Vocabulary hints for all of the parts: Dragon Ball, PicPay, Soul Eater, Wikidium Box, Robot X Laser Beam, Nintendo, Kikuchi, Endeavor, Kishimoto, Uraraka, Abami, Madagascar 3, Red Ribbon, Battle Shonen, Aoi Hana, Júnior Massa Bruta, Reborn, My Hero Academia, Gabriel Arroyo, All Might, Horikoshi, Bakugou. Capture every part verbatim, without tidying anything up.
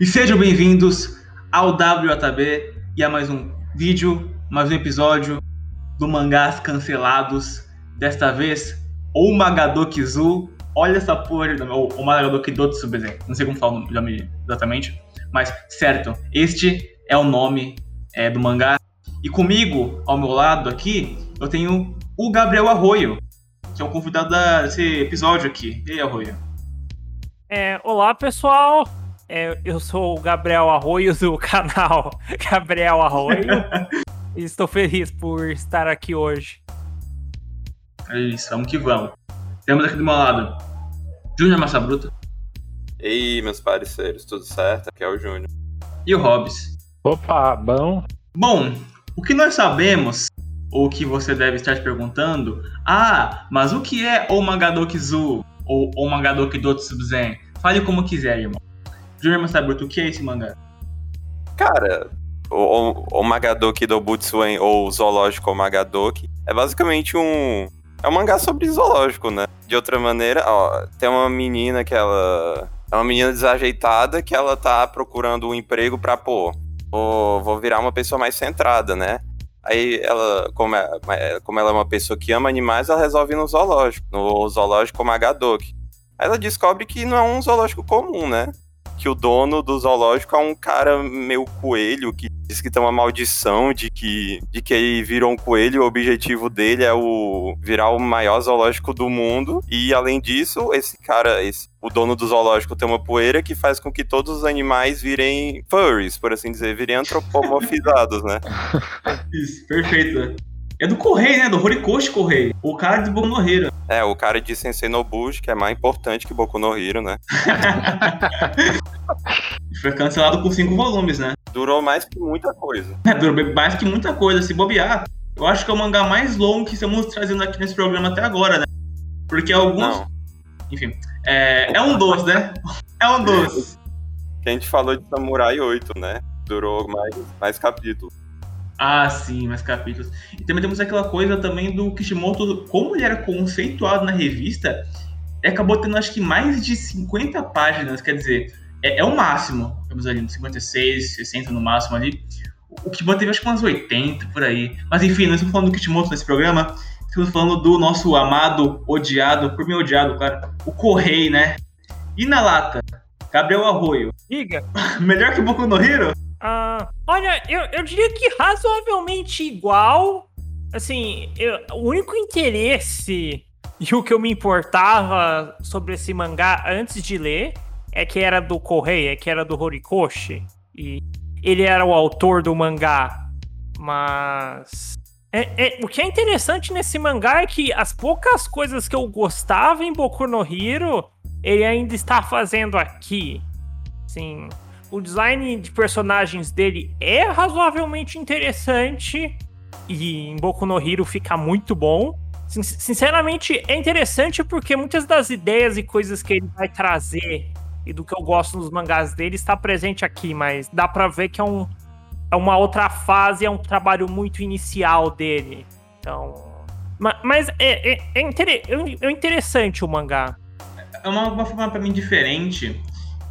E sejam bem-vindos ao W A T A B e a mais um vídeo, mais um episódio do Mangás Cancelados. Desta vez, o Magadokizu. Olha essa porra, ou o Magadokizu, não sei como falar o nome exatamente, mas certo, este é o nome é, do mangá. E comigo, ao meu lado aqui, eu tenho o Gabriel Arroyo, que é o convidado desse episódio aqui. E aí, Arroyo? É, olá, pessoal! É, eu sou o Gabriel Arroyo do canal Gabriel Arroyo e estou feliz por estar aqui hoje. É isso, vamos que vamos. Temos aqui do meu lado Júnior Massa Bruta. Ei, meus parceiros, tudo certo? Aqui é o Júnior. E o Hobbs. Opa, bom. Bom, o que nós sabemos, ou o que você deve estar te perguntando, ah, mas o que é o Magadokizu ou o Magadokidotsubzen? Fale como quiser, irmão. Júnior Massa Bruta, o que é esse mangá? Cara, o, o, o Magadoki do Butsuen, ou Zoológico Magadoki, é basicamente um... É um mangá sobre zoológico, né? De outra maneira, ó, tem uma menina que ela... É uma menina desajeitada que ela tá procurando um emprego pra, pô, vou, vou virar uma pessoa mais centrada, né? Aí ela, como, é, como ela é uma pessoa que ama animais, ela resolve ir no zoológico, no zoológico Magadoki. Aí ela descobre que não é um zoológico comum, né? Que o dono do zoológico é um cara meio coelho, que diz que tem uma maldição de que, de que ele virou um coelho, o objetivo dele é o virar o maior zoológico do mundo, e além disso, esse cara, esse, o dono do zoológico tem uma poeira que faz com que todos os animais virem furries, por assim dizer, virem antropomorfizados, né? Isso, perfeito, né? É do Correio, né? Do Horikoshi Correio. O cara de Boku no Hero. É, o cara de Sensei Nobushi, que é mais importante que Boku no Hero, né? Foi cancelado por cinco volumes, né? Durou mais que muita coisa. É, durou mais que muita coisa. Se bobear, eu acho que é o mangá mais longo que estamos trazendo aqui nesse programa até agora, né? Porque alguns... Não. Enfim, é, é um doce, né? É um doce. A gente falou de Samurai oito, né? Durou mais, mais capítulos. Ah, sim, mais capítulos. E também temos aquela coisa também do Kishimoto, como ele era conceituado na revista, acabou tendo acho que mais de cinquenta páginas, quer dizer, é, é o máximo. Estamos ali, cinquenta e seis, sessenta no máximo ali. O Kishimoto teve acho que umas oitenta por aí. Mas enfim, nós estamos falando do Kishimoto nesse programa, estamos falando do nosso amado, odiado, por mim odiado, cara, o Correio, né? E na lata, Gabriel Arroyo. Diga. Melhor que Boku no Hero? Uh, olha, eu, eu diria que razoavelmente igual, assim, eu, o único interesse e o que eu me importava sobre esse mangá antes de ler é que era do Correio, é que era do Horikoshi, e ele era o autor do mangá, mas... É, é, o que é interessante nesse mangá é que as poucas coisas que eu gostava em Boku no Hero, ele ainda está fazendo aqui, assim... O design de personagens dele é razoavelmente interessante e em Boku no Hero fica muito bom. Sin- sinceramente, é interessante porque muitas das ideias e coisas que ele vai trazer e do que eu gosto nos mangás dele está presente aqui, mas dá pra ver que é, um, é uma outra fase, é um trabalho muito inicial dele. Então, ma- mas é, é, é, inter- é interessante o mangá. É uma, uma forma pra mim diferente...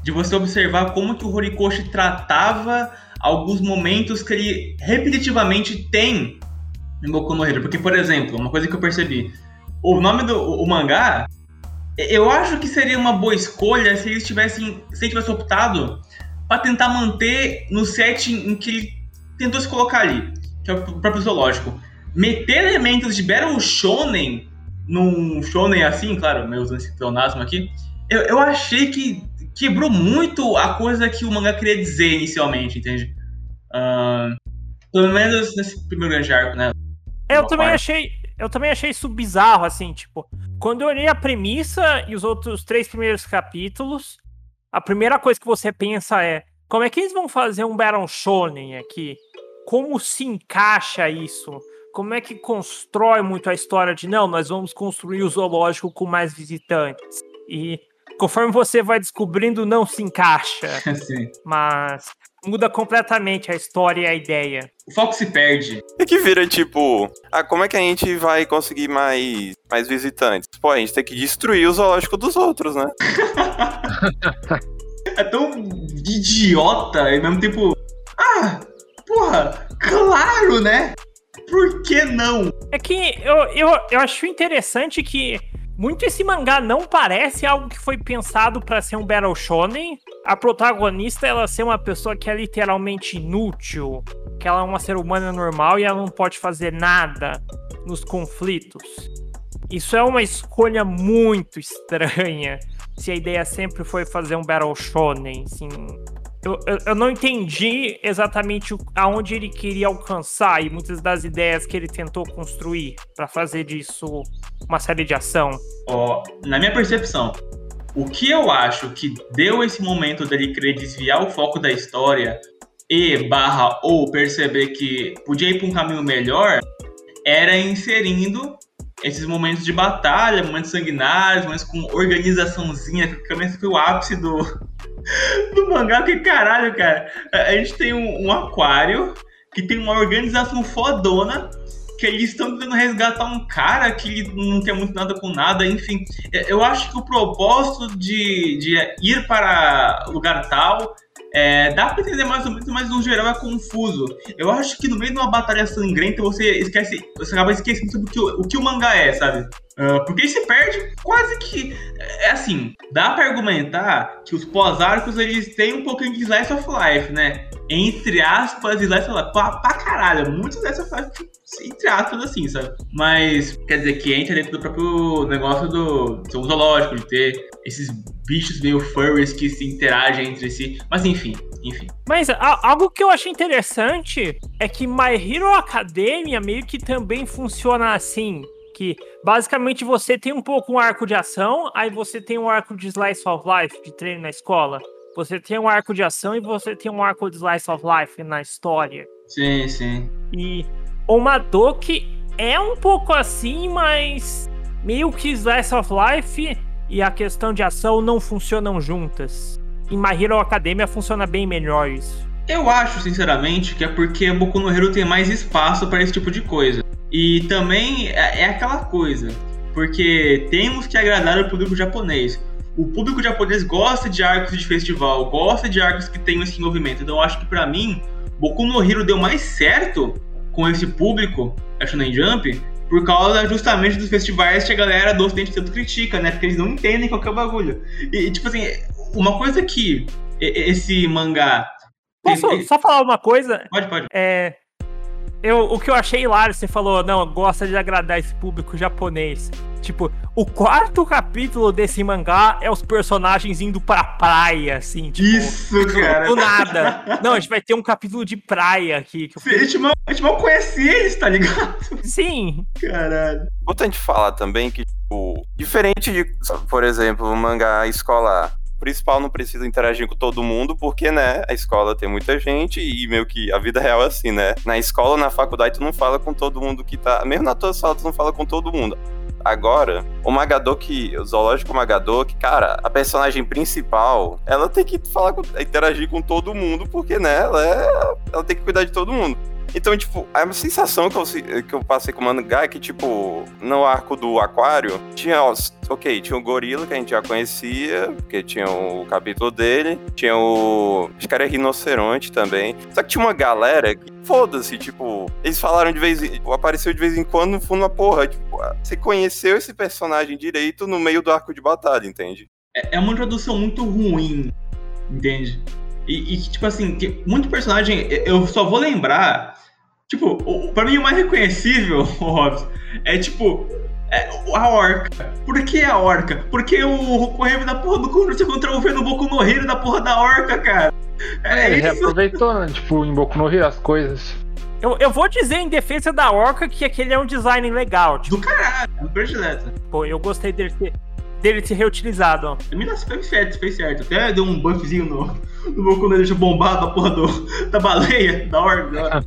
de você observar como que o Horikoshi tratava alguns momentos que ele repetitivamente tem em Boku no Hero. Porque, por exemplo, uma coisa que eu percebi, o nome do o, o mangá, eu acho que seria uma boa escolha se eles tivessem, se ele tivesse optado para tentar manter no setting em que ele tentou se colocar ali, que é o próprio zoológico. Meter elementos de Battle Shonen, num Shonen assim, claro, meus ancionasmo aqui, eu, eu achei que quebrou muito a coisa que o mangá queria dizer inicialmente, entende? Uh, pelo menos nesse primeiro grande arco, né? Eu também, achei, eu também achei isso bizarro, assim, tipo... Quando eu olhei a premissa e os outros três primeiros capítulos, a primeira coisa que você pensa é... Como é que eles vão fazer um Battle Shonen aqui? Como se encaixa isso? Como é que constrói muito a história de... Não, nós vamos construir o zoológico com mais visitantes. E... Conforme você vai descobrindo, não se encaixa. Sim. Mas muda completamente a história e a ideia. O foco se perde. É que vira tipo, ah, como é que a gente vai conseguir mais, mais visitantes? Pô, a gente tem que destruir o zoológico dos outros, né? é tão idiota e ao mesmo tempo... Ah, porra, claro, né? Por que não? É que eu, eu, eu acho interessante que muito esse mangá não parece algo que foi pensado pra ser um Battle Shonen. A protagonista, ela ser uma pessoa que é literalmente inútil, que ela é uma ser humana normal e ela não pode fazer nada nos conflitos. Isso é uma escolha muito estranha, se a ideia sempre foi fazer um Battle Shonen, assim. Eu, eu, eu não entendi exatamente aonde ele queria alcançar e muitas das ideias que ele tentou construir para fazer disso uma série de ação. Ó, oh, na minha percepção, o que eu acho que deu esse momento dele querer desviar o foco da história e barra ou perceber que podia ir para um caminho melhor era inserindo esses momentos de batalha, momentos sanguinários, momentos com organizaçãozinha, que também foi o ápice do... do mangá, que caralho, cara. A gente tem um, um aquário que tem uma organização fodona, que eles estão tentando resgatar um cara que não tem muito nada com nada, enfim. Eu acho que o propósito de, de ir para lugar tal, é, dá pra entender mais ou menos, mas no geral é confuso. Eu acho que no meio de uma batalha sangrenta você esquece, você acaba esquecendo sobre o que o, o, que o mangá é, sabe? Uh, porque se perde quase que... É assim, dá pra argumentar que os pós-arcos, eles têm um pouquinho de slice of life, né? Entre aspas, slice of life. Pra, pra caralho, muito slice of life, entre aspas, assim, sabe? Mas, quer dizer, que entra dentro do próprio negócio do, do zoológico, de ter esses bichos meio furries que se interagem entre si. Mas, enfim, enfim. Mas, a, algo que eu achei interessante é que My Hero Academia meio que também funciona assim. Que basicamente você tem um pouco um arco de ação, aí você tem um arco de slice of life, de treino na escola. Você tem um arco de ação e você tem um arco de slice of life na história. Sim, sim. E o Madoki é um pouco assim, mas meio que slice of life e a questão de ação não funcionam juntas. Em My Hero Academia funciona bem melhor isso. Eu acho, sinceramente, que é porque Boku no Hero tem mais espaço para esse tipo de coisa. E também é aquela coisa, porque temos que agradar o público japonês. O público japonês gosta de arcos de festival, gosta de arcos que tenham esse envolvimento. Então eu acho que pra mim, Boku no Hero deu mais certo com esse público, a Shonen Jump, por causa justamente dos festivais que a galera do Ocidente tanto critica, né? Porque eles não entendem qual que é o bagulho. E tipo assim, uma coisa que esse mangá... Posso tem... só falar uma coisa? Pode, pode. É... Eu, o que eu achei hilário, você falou, não, gosta de agradar esse público japonês. Tipo, o quarto capítulo desse mangá é os personagens indo pra praia, assim, tipo... Isso, cara! Do nada! Não, a gente vai ter um capítulo de praia aqui. Que eu... Sim, a, gente mal, a gente mal conhecia eles, tá ligado? Sim! Caralho! Importante falar também que, tipo, diferente de, por exemplo, um mangá escolar, o principal não precisa interagir com todo mundo, porque, né, a escola tem muita gente e meio que a vida real é assim, né? Na escola, na faculdade, tu não fala com todo mundo que tá... Mesmo na tua sala, tu não fala com todo mundo. Agora, o Magadoki, o zoológico Magadoki, cara, a personagem principal, ela tem que falar com, interagir com todo mundo, porque, né, ela, é, ela tem que cuidar de todo mundo. Então, tipo, a sensação que eu, que eu passei com o mangá é que, tipo, no arco do aquário, tinha, ó, ok, tinha o gorila, que a gente já conhecia, porque tinha o capítulo dele, tinha o... acho que era rinoceronte também. Só que tinha uma galera que, foda-se, tipo, eles falaram de vez em... apareceu de vez em quando no fundo uma porra, tipo, você conheceu esse personagem direito no meio do arco de batalha, entende? É uma introdução muito ruim, entende? E, e tipo assim, que muito personagem, eu só vou lembrar, tipo, pra mim o mais reconhecível, Robson, é tipo, é a Orca. Por que a Orca? Porque o correio da porra do Kuno se contrauvendo o Boku no Hero da porra da Orca, cara. É, ele reaproveitou, né, tipo, em Boku no Hero as coisas. Eu, eu vou dizer em defesa da Orca que aquele é um design legal, tipo. Do caralho, do predileto. Pô, eu gostei dele ter... dele ser reutilizado, ó. Minas fez certo, fez certo. Até deu um buffzinho no, no Boku no Hero, deixou bombado a porra do, da baleia, da orca.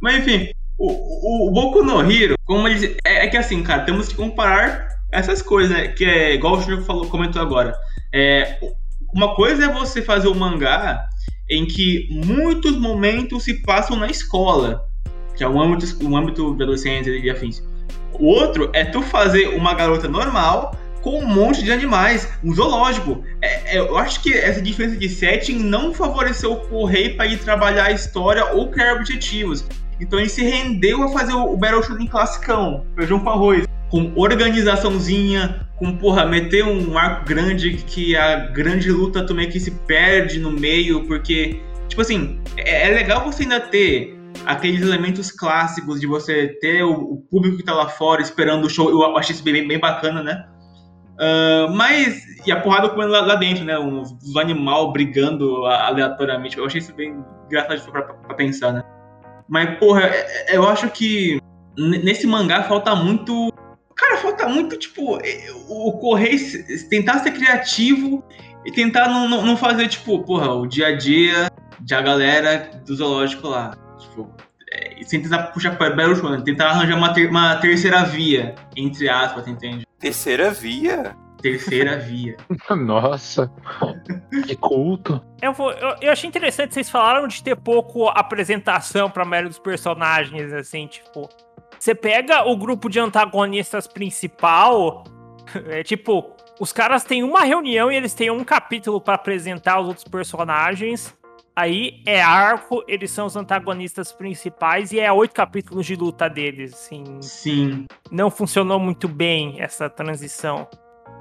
Mas enfim, o, o, o Boku no Hero, como ele, é, é que assim, cara, temos que comparar essas coisas, né? Que é igual o Júnior falou, comentou agora. É, uma coisa é você fazer um mangá em que muitos momentos se passam na escola, que é um âmbito, um âmbito de adolescentes e afins. O outro é tu fazer uma garota normal com um monte de animais, um zoológico. É, eu acho que essa diferença de setting não favoreceu o Kohei para ir trabalhar a história ou criar objetivos. Então ele se rendeu a fazer o Battle Shonen classicão, feijão com arroz, com organizaçãozinha, com, porra, meter um arco grande que a grande luta também que se perde no meio, porque, tipo assim, é, é legal você ainda ter aqueles elementos clássicos de você ter o, o público que tá lá fora esperando o show. Eu achei isso bem, bem bacana, né? Uh, mas, e a porrada comendo lá, lá dentro, né? Um, um animal brigando aleatoriamente. Eu achei isso bem engraçado pra, pra, pra pensar, né? Mas, porra, eu acho que nesse mangá falta muito... Cara, falta muito, tipo, o Kohei tentar ser criativo e tentar não, não, não fazer, tipo, porra, o dia a dia da galera do zoológico lá. Tipo, é, sem tentar puxar para Battle Shonen, tentar arranjar uma, ter, uma terceira via, entre aspas, entende? Terceira via? Terceira via. Nossa, que culto. Eu, vou, eu, eu achei interessante, vocês falaram de ter pouco apresentação pra maioria dos personagens, assim, tipo... Você pega o grupo de antagonistas principal, é tipo, os caras têm uma reunião e eles têm um capítulo pra apresentar os outros personagens, aí é arco, eles são os antagonistas principais e é oito capítulos de luta deles, assim. Sim. Não funcionou muito bem essa transição.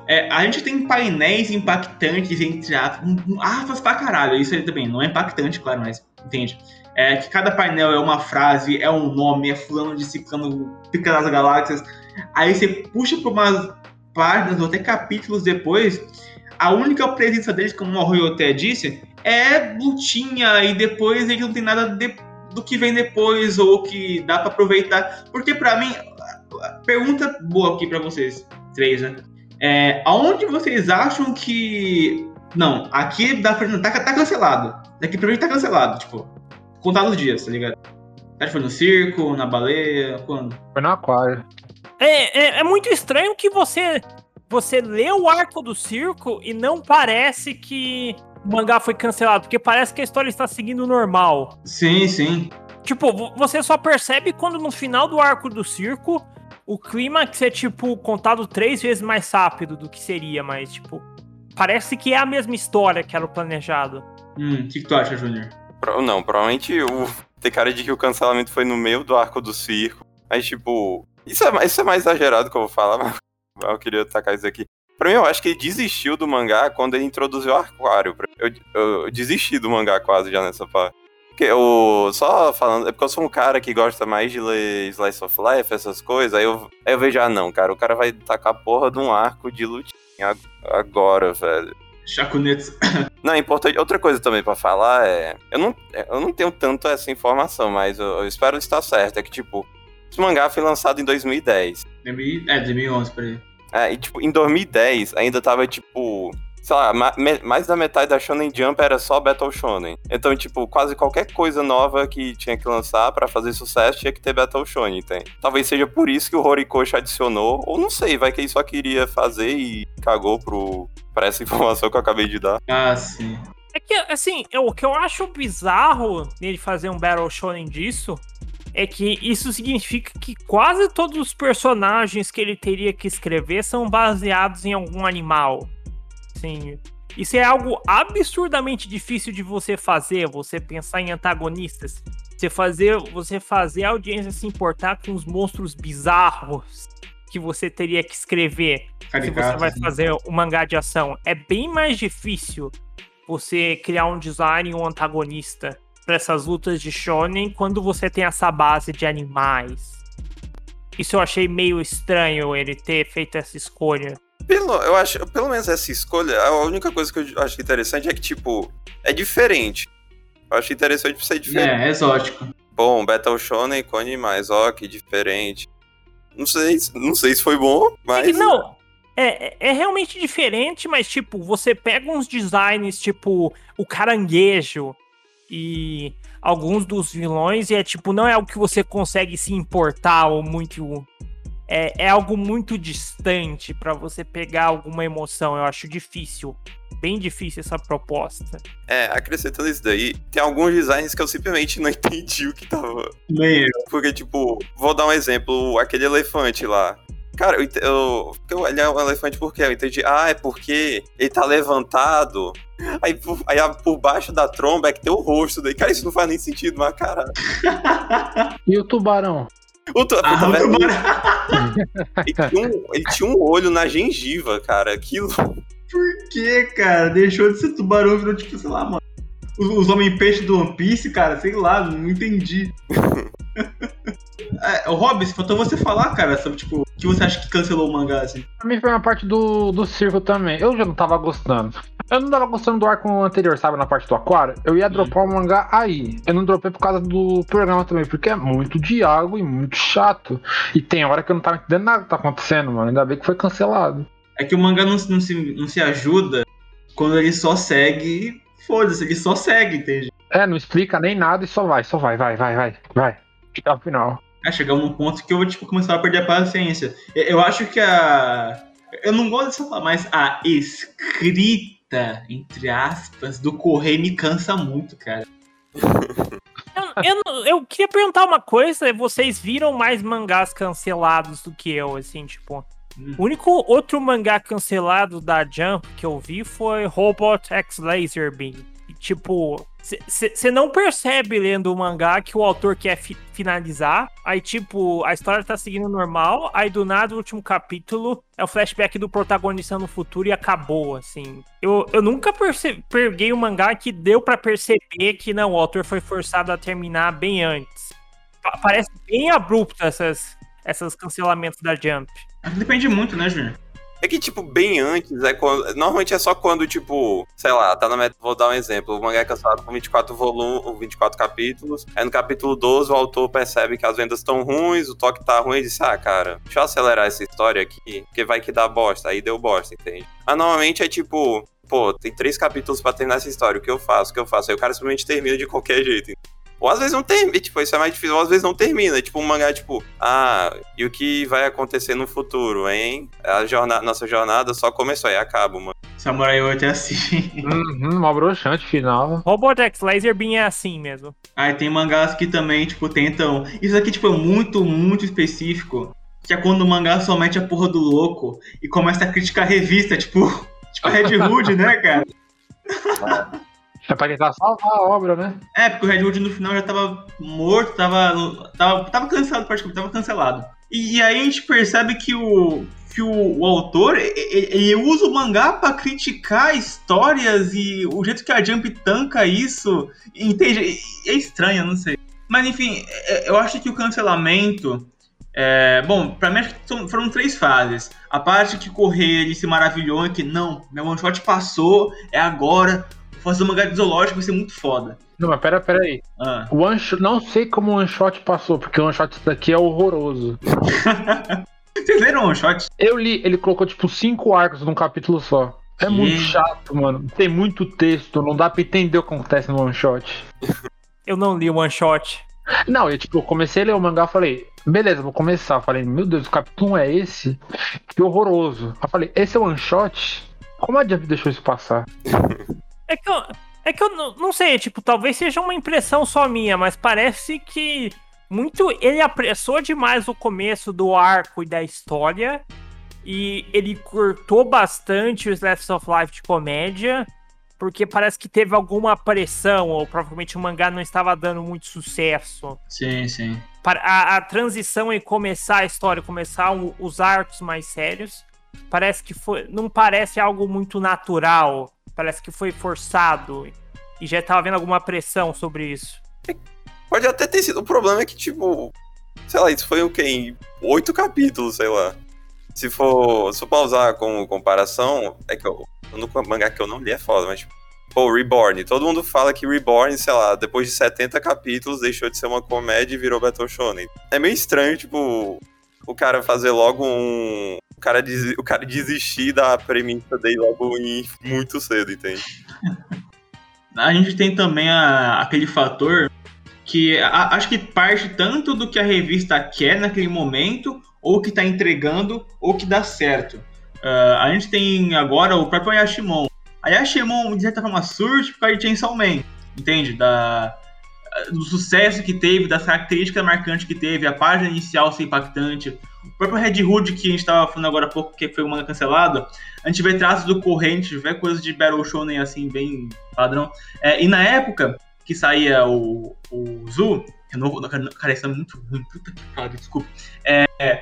É, a gente tem painéis impactantes entre aspas, aspas pra caralho, isso aí também, não é impactante, claro, mas entende? É que cada painel é uma frase, é um nome, é fulano de ciclano, pica das galáxias, aí você puxa por umas páginas ou até capítulos depois, a única presença deles, como o Arroyo até disse, é lutinha e depois eles não tem nada de, do que vem depois ou que dá pra aproveitar, porque pra mim, pergunta boa aqui pra vocês três, né? É, aonde vocês acham que... Não, aqui dá pra... Tá, tá cancelado. Daqui pra mim tá cancelado, tipo... Contado os dias, tá ligado? Acho que foi no circo, na baleia, quando? Foi no aquário. É, é, é muito estranho que você... Você lê o arco do circo e não parece que o mangá foi cancelado. Porque parece que a história está seguindo normal. Sim, sim. Tipo, você só percebe quando no final do arco do circo... O clímax é, tipo, contado três vezes mais rápido do que seria, mas, tipo... Parece que é a mesma história que era o planejado. Hum, o que, que tu acha, Júnior? Pro, não, provavelmente o, tem cara de que o cancelamento foi no meio do arco do circo. Mas, tipo... Isso é, isso é mais exagerado que eu vou falar, mas eu queria atacar isso aqui. Pra mim, eu acho que ele desistiu do mangá quando ele introduziu o aquário. Eu, eu, eu desisti do mangá quase já nessa parte. Porque eu, só falando, é porque eu sou um cara que gosta mais de ler Slice of Life, essas coisas, aí eu, aí eu vejo, ah não, cara, o cara vai tacar a porra de um arco de lutinha agora, velho. Chacunetes. Não, é importante, outra coisa também pra falar é, eu não, eu não tenho tanto essa informação, mas eu, eu espero estar certo, é que tipo, esse mangá foi lançado em dois mil e dez. É, dois mil e onze, por aí. É, e tipo, em dois mil e dez ainda tava tipo... Sei lá, mais da metade da Shonen Jump era só Battle Shonen. Então, tipo, quase qualquer coisa nova que tinha que lançar pra fazer sucesso tinha que ter Battle Shonen, tem. Talvez seja por isso que o Horikoshi adicionou, ou não sei, vai que ele só queria fazer e cagou pro, pra essa informação que eu acabei de dar. Ah, sim. É que, assim, eu, o que eu acho bizarro nele fazer um Battle Shonen disso é que isso significa que quase todos os personagens que ele teria que escrever são baseados em algum animal. Sim. Isso é algo absurdamente difícil de você fazer, você pensar em antagonistas, você fazer, você fazer a audiência se importar com os monstros bizarros que você teria que escrever Caricado, se você vai sim. fazer um mangá de ação. É bem mais difícil você criar um design e um antagonista para essas lutas de shonen quando você tem essa base de animais. Isso eu achei meio estranho ele ter feito essa escolha. Pelo, eu acho, pelo menos essa escolha, a única coisa que eu acho interessante é que, tipo, é diferente. Eu acho interessante por ser diferente. É, é exótico. Bom, Battle Shonen com animais, ó, que diferente. Não sei, não sei se foi bom, mas... É que não, é, é realmente diferente, mas, tipo, você pega uns designs, tipo, o caranguejo e alguns dos vilões, e é, tipo, não é algo que você consegue se importar ou muito... É, é algo muito distante pra você pegar alguma emoção. Eu acho difícil, bem difícil essa proposta. É, acrescentando isso daí, tem alguns designs que eu simplesmente não entendi o que tava. Nem eu. Porque, tipo, vou dar um exemplo, aquele elefante lá. Cara, eu, eu, eu, ele é um elefante por quê? Eu entendi, ah, é porque ele tá levantado, aí por, aí por baixo da tromba é que tem o rosto daí. Cara, isso não faz nem sentido, mas caralho. E o tubarão? O tu... ah, o tubarão. Ele, tinha um, ele tinha um olho na gengiva, cara, aquilo. Por que, cara? Deixou de ser tubarão, virou tipo, sei lá, mano, os, os homens-peixe do One Piece, cara, sei lá, não entendi. É, Rob, faltou você falar, cara, sobre, tipo, o que você acha que cancelou o mangá, assim? Pra mim foi uma parte do, do circo também. Eu já não tava gostando. Eu não tava gostando do arco anterior, sabe, na parte do aquário? Eu ia dropar o mangá aí. Eu não dropei por causa do programa também, porque é muito diálogo e muito chato. E tem hora que eu não tava entendendo nada que tá acontecendo, mano. Ainda bem que foi cancelado. É que o mangá não, não, se, não se ajuda quando ele só segue... Foda-se, ele só segue, entende? É, não explica nem nada e só vai, só vai, vai, vai, vai, vai. Até o final. É, chegar num ponto que eu vou, tipo, começar a perder a paciência. Eu, eu acho que a... Eu não gosto de falar, mas a escrita, entre aspas, do Correio me cansa muito, cara. Eu, eu, eu queria perguntar uma coisa. Vocês viram mais mangás cancelados do que eu, assim, tipo... Hum. O único outro mangá cancelado da Jump que eu vi foi Robot X Laser Beam. E, tipo, você não percebe lendo o mangá que o autor quer fi- finalizar. Aí, tipo, a história tá seguindo normal. Aí, do nada, o último capítulo é o flashback do protagonista no futuro e acabou, assim. Eu, eu nunca perce- peguei um mangá que deu pra perceber que, não, o autor foi forçado a terminar bem antes. Pa- parece bem abrupto essas... Essas cancelamentos da Jump. Depende muito, né, Júnior? É que, tipo, bem antes, é quando... normalmente é só quando, tipo, sei lá, tá na meta. Vou dar um exemplo. O mangá é cancelado com vinte e quatro volumes, vinte e quatro capítulos. Aí no capítulo doze o autor percebe que as vendas estão ruins, o toque tá ruim e disse, ah, cara, deixa eu acelerar essa história aqui, porque vai que dá bosta. Aí deu bosta, entende? Mas normalmente é tipo, pô, tem três capítulos pra terminar essa história, o que eu faço, o que eu faço? Aí o cara simplesmente termina de qualquer jeito, entende? Ou às vezes não termina, tipo, isso é mais difícil, ou às vezes não termina, tipo, um mangá, tipo, ah, e o que vai acontecer no futuro, hein? A jornada, nossa jornada só começou e acaba, mano. Samurai oito é assim. Uhum, uma broxante final. Robot X Laser Beam é assim mesmo. Ah, e tem mangás que também, tipo, tentam... Isso aqui, tipo, é muito, muito específico, que é quando o mangá só mete a porra do louco e começa a criticar a revista, tipo, tipo a Red Hood, né, cara? É pra tentar salvar a obra, né? É, porque o Red Hood no final já tava morto, tava, tava, tava cancelado, praticamente, tava cancelado. E, e aí a gente percebe que o, que o, o autor, ele, ele usa o mangá pra criticar histórias e o jeito que a Jump tanca isso, entende? É estranho, eu não sei. Mas enfim, eu acho que o cancelamento... É, bom, pra mim acho que foram três fases. A parte que o Correia, ele se maravilhou e que, não, meu one shot passou, é agora... Fazer um mangá de zoológico vai ser muito foda. Não, mas pera, pera aí. Ah. O one shot, não sei como o one shot passou, porque o one shot daqui é horroroso. Vocês leram o one shot? Eu li, ele colocou tipo cinco arcos num capítulo só. É yeah. Muito chato, mano. Tem muito texto, não dá pra entender o que acontece no one shot. Eu não li o one shot. Não, eu tipo, comecei a ler o mangá, falei, beleza, vou começar. Eu falei, meu Deus, o capítulo um é esse? Que horroroso. Eu falei, esse é o one shot? Como a Jump deixou isso passar? É que eu, é que eu não, não sei, tipo, talvez seja uma impressão só minha, mas parece que muito ele apressou demais o começo do arco e da história, e ele cortou bastante o Slice of Life de comédia, porque parece que teve alguma pressão, ou provavelmente o mangá não estava dando muito sucesso. Sim, sim. A, a transição em começar a história, começar um, os arcos mais sérios, parece que foi, não parece algo muito natural. Parece que foi forçado e já tava vendo alguma pressão sobre isso. Pode até ter sido. O problema é que, tipo, sei lá, isso foi o quê? Em oito capítulos, sei lá. Se for, só pra usar como comparação, é que o mangá que eu não li é foda, mas tipo, pô, Reborn. Todo mundo fala que Reborn, sei lá, depois de setenta capítulos deixou de ser uma comédia e virou Battle Shonen. É meio estranho, tipo, o cara fazer logo um... O cara, des... o cara desistir da premissa dele logo em... muito cedo, entende? A gente tem também a... aquele fator que a... acho que parte tanto do que a revista quer naquele momento, ou que tá entregando, ou que dá certo. Uh, a gente tem agora o próprio Yashimon. A Yashimon, de certa forma, surge por causa de Chainsaw Man, entende? Da... Do sucesso que teve, das características marcantes que teve, a página inicial ser impactante... O próprio Red Hood, que a gente tava falando agora há pouco, que foi o manga cancelado, a gente vê traços do corrente, vê coisas de Battle Shonen, assim, bem padrão. É, e na época que saía o, o Zu, renovo, cara, isso é muito ruim, puta que pariu, desculpa. É, é,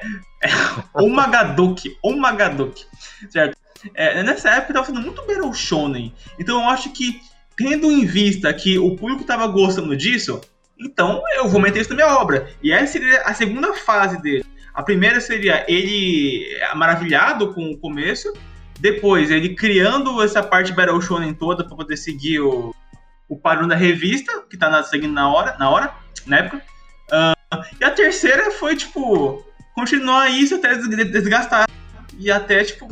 o Magadoki, o Magadoki, certo? É, nessa época tava sendo muito Battle Shonen, então eu acho que, tendo em vista que o público tava gostando disso, então eu vou meter isso na minha obra. E essa seria a segunda fase dele. A primeira seria ele maravilhado com o começo, depois ele criando essa parte Battle Shonen toda para poder seguir o, o padrão da revista, que tá na, seguindo na hora, na hora, na época. Uh, e a terceira foi, tipo, continuar isso até desgastar. E até, tipo,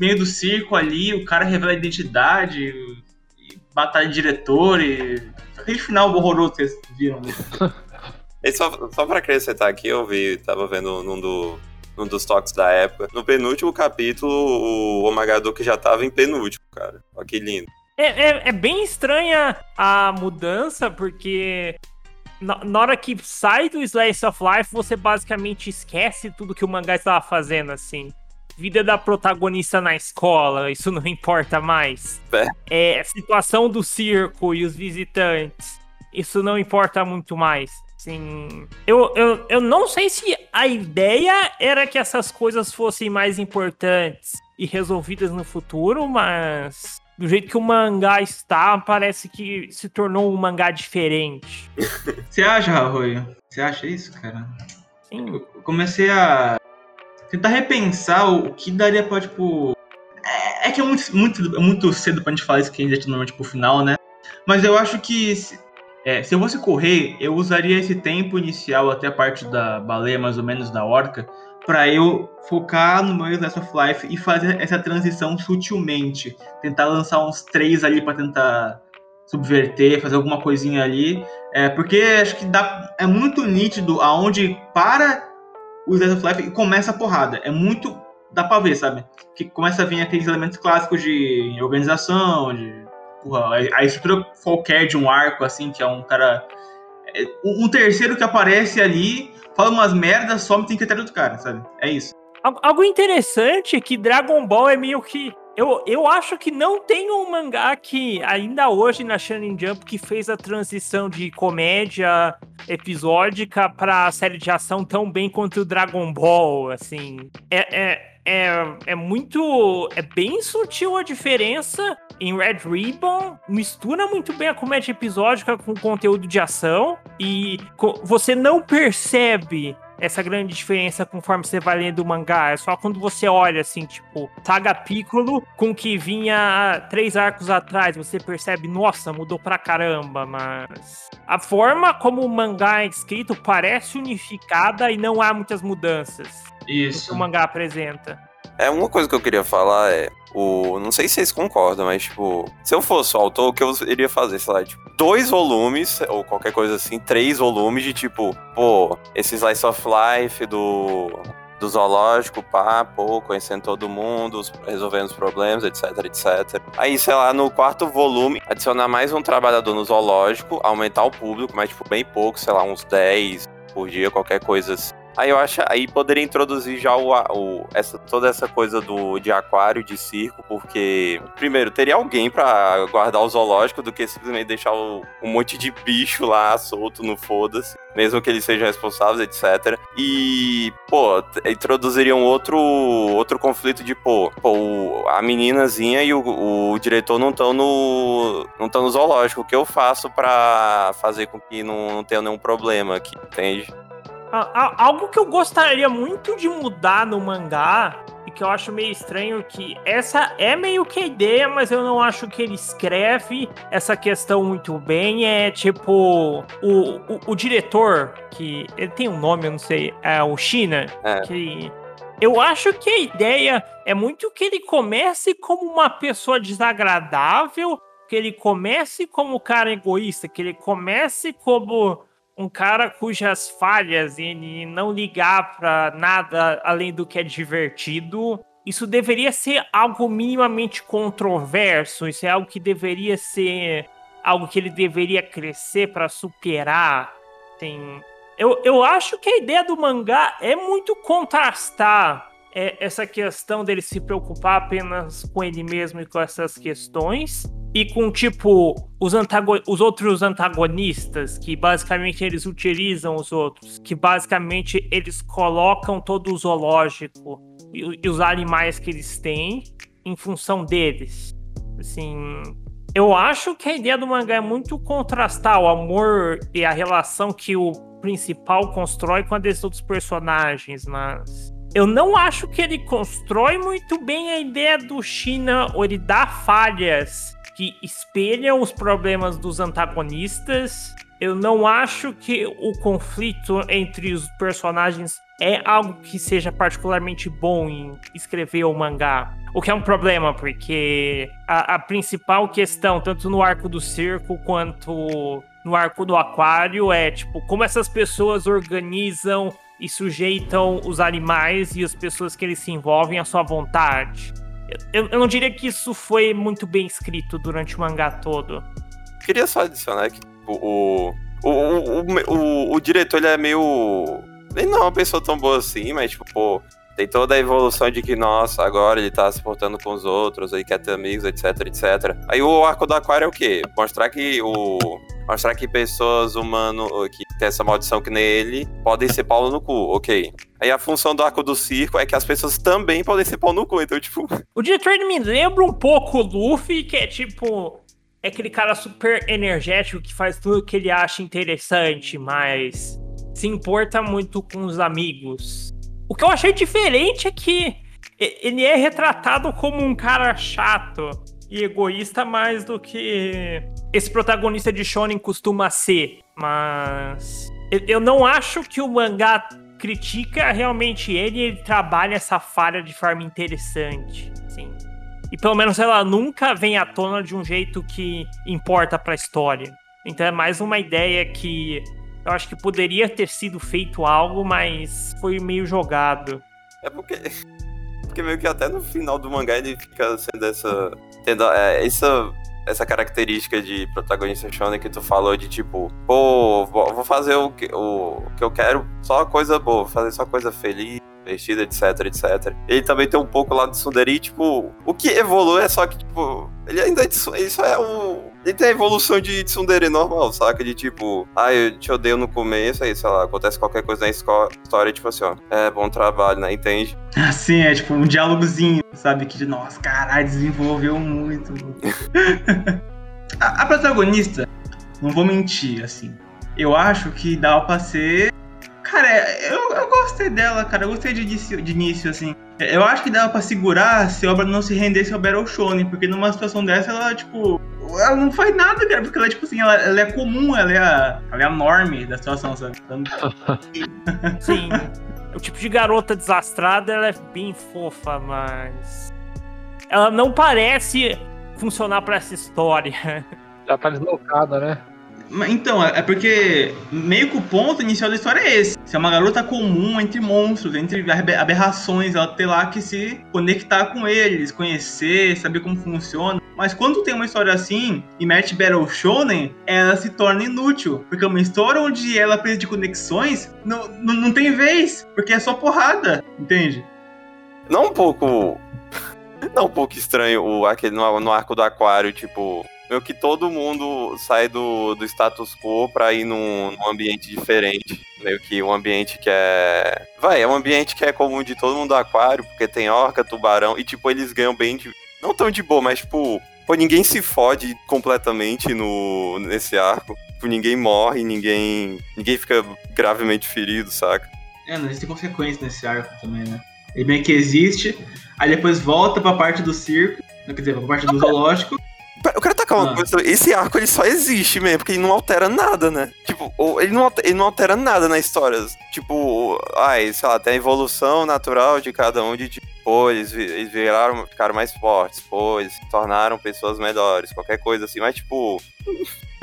meio do circo ali, o cara revela a identidade, e batalha de diretor, e aquele final horroroso que vocês viram, né? E só, só pra acrescentar aqui, eu vi, tava vendo num, do, num dos toques da época, no penúltimo capítulo, o Magadoki já tava em penúltimo, cara. Olha que lindo. É, é, é bem estranha a mudança, porque na, na hora que sai do Slice of Life, você basicamente esquece tudo que o mangá estava fazendo, assim. Vida da protagonista na escola, isso não importa mais. É, é situação do circo e os visitantes, isso não importa muito mais. Sim, eu, eu, eu não sei se a ideia era que essas coisas fossem mais importantes e resolvidas no futuro, mas do jeito que o mangá está, parece que se tornou um mangá diferente. Você acha, Arroyo? Você acha isso, cara? Sim. Eu comecei a tentar repensar o que daria pra, tipo... É, é que é muito, muito, muito cedo pra gente falar isso, que a gente já tá no tipo, final, né? Mas eu acho que... Se... É, se eu fosse correr, eu usaria esse tempo inicial até a parte da baleia, mais ou menos, da orca, pra eu focar no meu Slice of Life e fazer essa transição sutilmente. Tentar lançar uns três ali pra tentar subverter, fazer alguma coisinha ali. É, porque acho que dá, é muito nítido aonde para o Slice of Life e começa a porrada. É muito... Dá pra ver, sabe? Que começa a vir aqueles elementos clássicos de organização, de... A estrutura qualquer de um arco, assim, que é um cara... Um terceiro que aparece ali, fala umas merdas, some, tem que ter outro cara, sabe? É isso. Algo interessante é que Dragon Ball é meio que... Eu, eu acho que não tem um mangá que, ainda hoje, na Shonen Jump, que fez a transição de comédia episódica pra série de ação tão bem quanto o Dragon Ball, assim. É, é, é, é muito... É bem sutil a diferença. Em Red Ribbon, mistura muito bem a comédia episódica com conteúdo de ação e você não percebe essa grande diferença conforme você vai lendo o mangá. É só quando você olha, assim, tipo, Saga Piccolo com que vinha três arcos atrás, você percebe, nossa, mudou pra caramba, mas... A forma como o mangá é escrito parece unificada e não há muitas mudanças. Isso. Que o mangá apresenta. É, uma coisa que eu queria falar é... O, não sei se vocês concordam, mas, tipo, se eu fosse o autor, o que eu iria fazer, sei lá, tipo, dois volumes, ou qualquer coisa assim, três volumes de, tipo, pô, esse Slice of Life do, do zoológico, pá, pô, conhecendo todo mundo, resolvendo os problemas, etc, et cetera. Aí, sei lá, no quarto volume, adicionar mais um trabalhador no zoológico, aumentar o público, mas, tipo, bem pouco, sei lá, uns dez por dia, qualquer coisa assim. Aí eu acho, aí poderia introduzir já o, o, essa, toda essa coisa do, de aquário, de circo, porque primeiro, teria alguém pra guardar o zoológico do que simplesmente deixar o, um monte de bicho lá solto no foda-se, mesmo que eles sejam responsáveis, et cetera. E, pô, introduziria um outro, outro conflito de, pô, pô a meninazinha e o, o diretor não estão no, não estão no zoológico, o que eu faço pra fazer com que não, não tenha nenhum problema aqui, entende? Algo que eu gostaria muito de mudar no mangá, e que eu acho meio estranho, que essa é meio que a ideia, mas eu não acho que ele escreve essa questão muito bem, é tipo, o, o, o diretor, que ele tem um nome, eu não sei, é o Shiina, é. Que eu acho que a ideia é muito que ele comece como uma pessoa desagradável, que ele comece como um cara egoísta, que ele comece como... um cara cujas falhas ele não ligar pra nada além do que é divertido. Isso deveria ser algo minimamente controverso. Isso é algo que deveria ser... Algo que ele deveria crescer pra superar. Tem... Eu, eu acho que a ideia do mangá é muito contrastar é, essa questão dele se preocupar apenas com ele mesmo e com essas questões, e com, tipo, os, antagon- os outros antagonistas, que basicamente eles utilizam os outros, que basicamente eles colocam todo o zoológico e, e os animais que eles têm em função deles. Assim, eu acho que a ideia do mangá é muito contrastar o amor e a relação que o principal constrói com a desses outros personagens, mas eu não acho que ele constrói muito bem a ideia do Shiina, ou ele dá falhas que espelham os problemas dos antagonistas. Eu não acho que o conflito entre os personagens é algo que seja particularmente bom em escrever o mangá. O que é um problema, porque a, a principal questão, tanto no arco do circo quanto no arco do aquário, é tipo como essas pessoas organizam e sujeitam os animais e as pessoas que eles se envolvem à sua vontade. Eu, eu não diria que isso foi muito bem escrito durante o mangá todo. Queria só adicionar que o, o, o, o, o, o diretor, ele é meio... Ele não é uma pessoa tão boa assim, mas tipo, pô, tem toda a evolução de que, nossa, agora ele tá se portando com os outros, ele quer ter amigos, etc, etcétera. Aí o arco do aquário é o quê? Mostrar que o... Mostrar que pessoas humanas que tem essa maldição que nem ele podem ser pau no cu, ok. Aí a função do arco do circo é que as pessoas também podem ser pau no cu, então tipo... O diretor me lembra um pouco o Luffy, que é tipo... É aquele cara super energético que faz tudo o que ele acha interessante, mas se importa muito com os amigos. O que eu achei diferente é que ele é retratado como um cara chato e egoísta mais do que esse protagonista de shonen costuma ser, mas eu não acho que o mangá critica realmente ele, ele trabalha essa falha de forma interessante, sim. E pelo menos ela nunca vem à tona de um jeito que importa pra história. Então é mais uma ideia que eu acho que poderia ter sido feito algo, mas foi meio jogado. É porque... Porque meio que até no final do mangá ele fica sendo essa... Tendo essa... essa característica de protagonista shonen que tu falou, de tipo, pô, vou fazer o que, o que eu quero, só coisa boa, vou fazer só coisa feliz, vestida, etc, etcétera. Ele também tem um pouco lá do tsundere, tipo, o que evolui é só que, tipo, ele ainda, ele só é um... Ele tem a evolução de tsundere normal, saca? De tipo, ah, eu te odeio no começo, aí, sei lá, acontece qualquer coisa na história, tipo assim, ó, é, bom trabalho, né? Entende? Assim, é tipo um diálogozinho, sabe? Que, nossa, caralho, desenvolveu muito. a, a protagonista, não vou mentir, assim, eu acho que dá pra ser... Cara, eu, eu gostei dela, cara, eu gostei de início, de início, assim. Eu acho que dava pra segurar se a obra não se rendesse ao Battle Shonen, porque numa situação dessa ela, tipo... Ela não faz nada, cara, porque ela, tipo assim, ela, ela é comum, ela é a, ela é a norme da situação, sabe? Então... Sim, o tipo de garota desastrada, ela é bem fofa, mas... Ela não parece funcionar pra essa história. Já tá deslocada, né? Então, é porque meio que o ponto inicial da história é esse. Se é uma garota comum entre monstros, entre aberrações, ela tem lá que se conectar com eles, conhecer, saber como funciona. Mas quando tem uma história assim, e mete Battle Shonen, ela se torna inútil. Porque é uma história onde ela precisa de conexões, não, não, não tem vez, porque é só porrada, entende? Não um pouco... Não um pouco estranho o, aquele, no, no arco do aquário, tipo... Meio que todo mundo sai do, do status quo pra ir num, num ambiente diferente. Meio que um ambiente que é... Vai, é um ambiente que é comum de todo mundo do aquário, porque tem orca, tubarão, e tipo, eles ganham bem de... Não tão de boa, mas tipo... Pô, ninguém se fode completamente no, nesse arco. Tipo, ninguém morre, ninguém... Ninguém fica gravemente ferido, saca? É, não existe consequência nesse arco também, né? Ele meio que existe, aí depois volta pra parte do circo, quer dizer, pra parte do zoológico. Eu quero tacar uma ah. coisa, esse arco ele só existe mesmo, porque ele não altera nada, né? Tipo, ele não, altera, ele não altera nada na história. Tipo, ai, sei lá, tem a evolução natural de cada um, de tipo, pô, eles, eles viraram, ficaram mais fortes, pô, eles se tornaram pessoas melhores, qualquer coisa assim, mas tipo,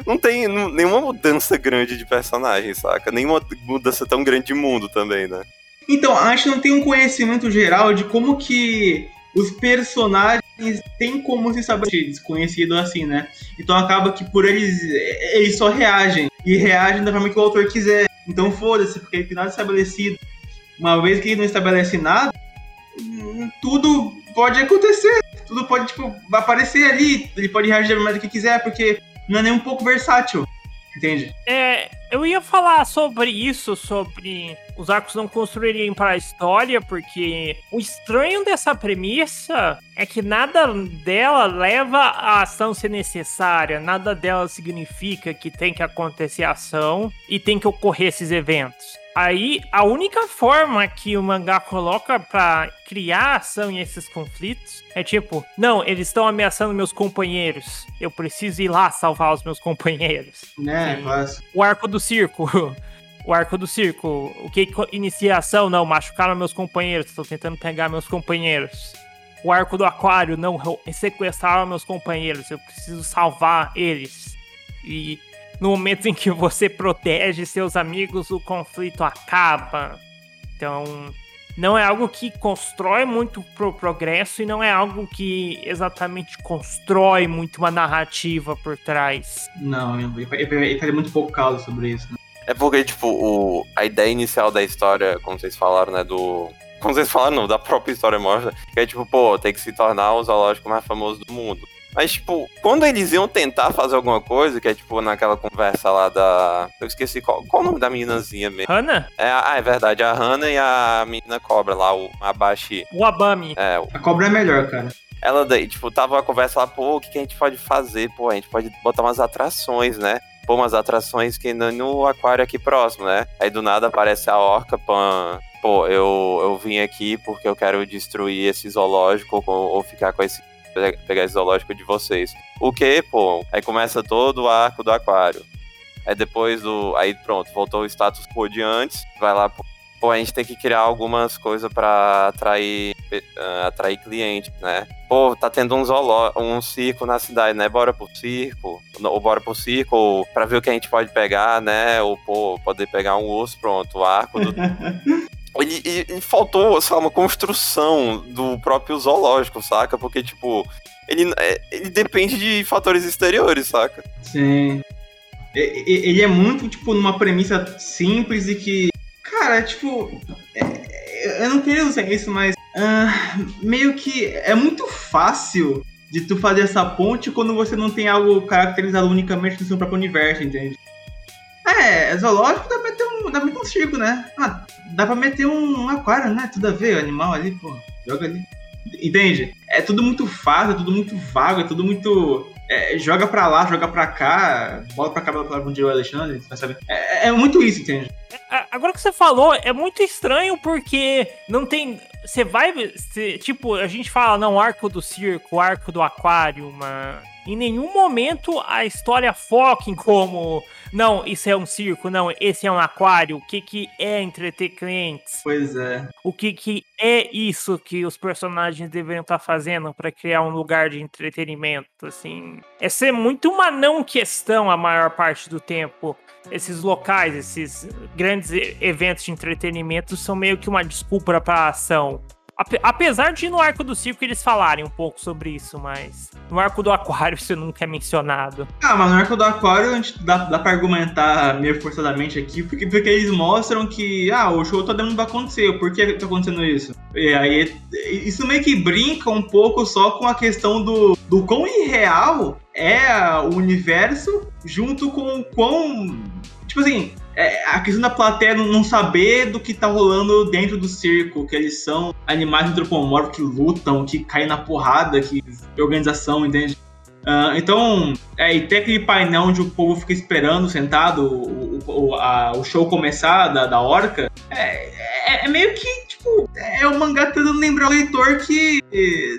não tem não, nenhuma mudança grande de personagem, saca? Nenhuma mudança tão grande de mundo também, né? Então, a gente não tem um conhecimento geral de como que os personagens têm como se saber desconhecido assim, né? Então acaba que por eles, eles só reagem. E reagem da forma que o autor quiser. Então foda-se, porque ele tem nada estabelecido. Uma vez que ele não estabelece nada, tudo pode acontecer. Tudo pode, tipo, aparecer ali. Ele pode reagir da maneira que quiser, porque não é nem um pouco versátil. Entende? É, eu ia falar sobre isso, sobre os arcos não construírem para a história, porque o estranho dessa premissa é que nada dela leva a ação ser necessária, nada dela significa que tem que acontecer a ação e tem que ocorrer esses eventos. Aí, a única forma que o mangá coloca pra criar ação em esses conflitos é tipo, não, eles estão ameaçando meus companheiros, eu preciso ir lá salvar os meus companheiros. Né, mas... O arco do circo. O arco do circo. O que inicia a ação? Não, machucaram meus companheiros, estão tentando pegar meus companheiros. O arco do aquário. Não, sequestraram meus companheiros, eu preciso salvar eles. E... no momento em que você protege seus amigos, o conflito acaba. Então, não é algo que constrói muito pro progresso e não é algo que exatamente constrói muito uma narrativa por trás. Não, ele faz muito pouco caso sobre isso. Né? É porque, tipo, o, a ideia inicial da história, como vocês falaram, né, do... Como vocês falaram, não, da própria história mostra, que é tipo, pô, tem que se tornar o zoológico mais famoso do mundo. Mas, tipo, quando eles iam tentar fazer alguma coisa, que é, tipo, naquela conversa lá da... Eu esqueci qual, qual o nome da meninazinha mesmo. Hana? É, ah, é verdade. A Hana e a menina cobra lá, o Abashi. O Abami. É. O... A cobra é melhor, cara. Ela, daí, tipo, tava uma conversa lá, pô, o que, que a gente pode fazer? Pô, a gente pode botar umas atrações, né? Pô, umas atrações que no, no aquário aqui próximo, né? Aí, do nada, aparece a orca, pan... Pô, eu, eu vim aqui porque eu quero destruir esse zoológico ou, ou ficar com esse... pegar esse zoológico de vocês. O que, pô? Aí começa todo o arco do aquário. Aí depois do... Aí pronto, voltou o status quo de antes. Vai lá, pô, pô a gente tem que criar algumas coisas pra atrair uh, atrair cliente, né? Pô, tá tendo um zoológico, um circo na cidade, né? Bora pro circo. Ou bora pro circo, ou pra ver o que a gente pode pegar, né? Ou, pô, poder pegar um urso, pronto. O arco do... E, e, e faltou, sei lá, uma construção do próprio zoológico, saca? Porque, tipo, ele, ele depende de fatores exteriores, saca? Sim. Ele é muito, tipo, numa premissa simples e que... Cara, tipo... Eu não queria usar isso, mas... Uh, meio que é muito fácil de tu fazer essa ponte quando você não tem algo caracterizado unicamente no seu próprio universo, entende? É, zoológico dá pra ter um, dá pra ter um circo, né? Ah, dá pra meter um aquário, né? Tudo a ver, animal ali, pô, joga ali. Entende? É tudo muito fácil, é tudo muito vago, é tudo muito... É, joga pra lá, joga pra cá, bola pra cá, bola pra lá, bom dia, Alexandre, você vai saber. É, é muito isso, entende? Agora que você falou, é muito estranho porque não tem... Você vai... Cê, tipo, a gente fala, não, arco do circo, arco do aquário, mas... Em nenhum momento a história foca em como... Não, isso é um circo, não, esse é um aquário. O que que é entreter clientes? Pois é. O que que é isso que os personagens deveriam estar fazendo para criar um lugar de entretenimento, assim? Essa é muito uma não questão a maior parte do tempo. Esses locais, esses grandes eventos de entretenimento são meio que uma desculpa para a ação. Apesar de no arco do circo eles falarem um pouco sobre isso, mas no arco do aquário isso nunca é mencionado. Ah, mas no arco do aquário a gente dá, dá pra argumentar meio forçadamente aqui, porque, porque eles mostram que, ah, o show todo mundo vai acontecer, por que tá acontecendo isso? E aí, isso meio que brinca um pouco só com a questão do, do quão irreal é o universo, junto com o quão, tipo assim... A questão da plateia não saber do que tá rolando dentro do circo, que eles são animais antropomórficos que lutam, que caem na porrada, que organização, entende? Uh, então, é, e tem aquele painel onde o povo fica esperando, sentado, o, o, a, o show começar da, da orca. É, é, é meio que, tipo, é o mangá tentando lembrar o leitor que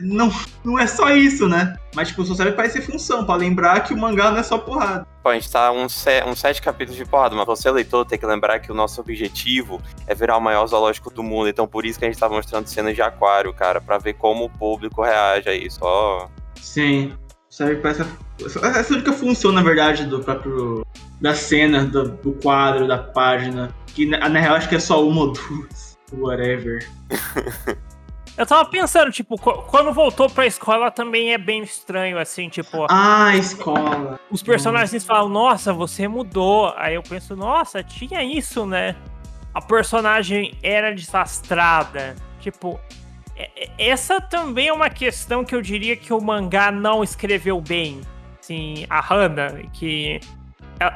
não, não é só isso, né? Mas, tipo, só serve pra essa função, pra lembrar que o mangá não é só porrada. Pô, a gente tá uns se, um sete capítulos de porrada, mas você, leitor, tem que lembrar que o nosso objetivo é virar o maior zoológico do mundo. Então, por isso que a gente tá mostrando cenas de aquário, cara, pra ver como o público reage a isso, ó. Sim, serve pra essa... Essa é a única função, na verdade, do próprio... Da cena, do, do quadro, da página, que, na, na real, acho que é só uma ou duas, whatever. Eu tava pensando, tipo, quando voltou pra escola também é bem estranho, assim, tipo... Ah, escola! Os personagens falam, nossa, você mudou. Aí eu penso, nossa, tinha isso, né? A personagem era desastrada. Tipo, essa também é uma questão que eu diria que o mangá não escreveu bem. Assim, a Hana, que...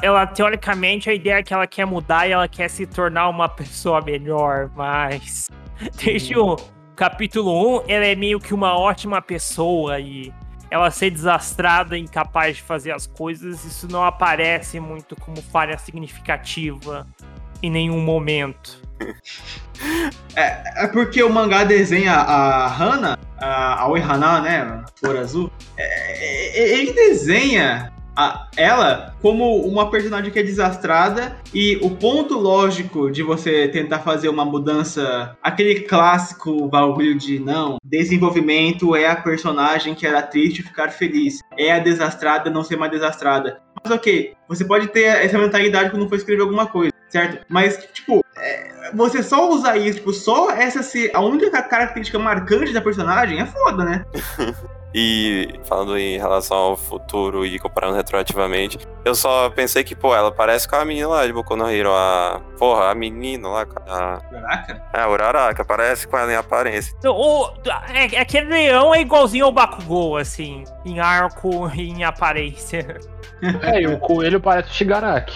Ela, teoricamente, a ideia é que ela quer mudar e ela quer se tornar uma pessoa melhor, mas... Desde o capítulo um, ela é meio que uma ótima pessoa e ela ser desastrada e incapaz de fazer as coisas, isso não aparece muito como falha significativa em nenhum momento. É, é porque o mangá desenha a Hana, a Aoi Hana, né, a flor azul, é, ele desenha... A, ela como uma personagem que é desastrada, e o ponto lógico de você tentar fazer uma mudança, aquele clássico bagulho de não, desenvolvimento é a personagem que era triste ficar feliz, é a desastrada não ser mais desastrada. Mas ok, você pode ter essa mentalidade quando for escrever alguma coisa, certo? Mas tipo, é, você só usar isso, tipo, só essa ser a única característica marcante da personagem é foda, né? E falando em relação ao futuro e comparando retroativamente, eu só pensei que, pô, ela parece com a menina lá de Boku no Hero, a... Porra, a menina lá, a... Uraraka? É, a Uraraka, parece com ela em aparência. Então, o... Aquele leão é igualzinho ao Bakugou, assim, em arco e em aparência. É, e o coelho parece o Shigaraki.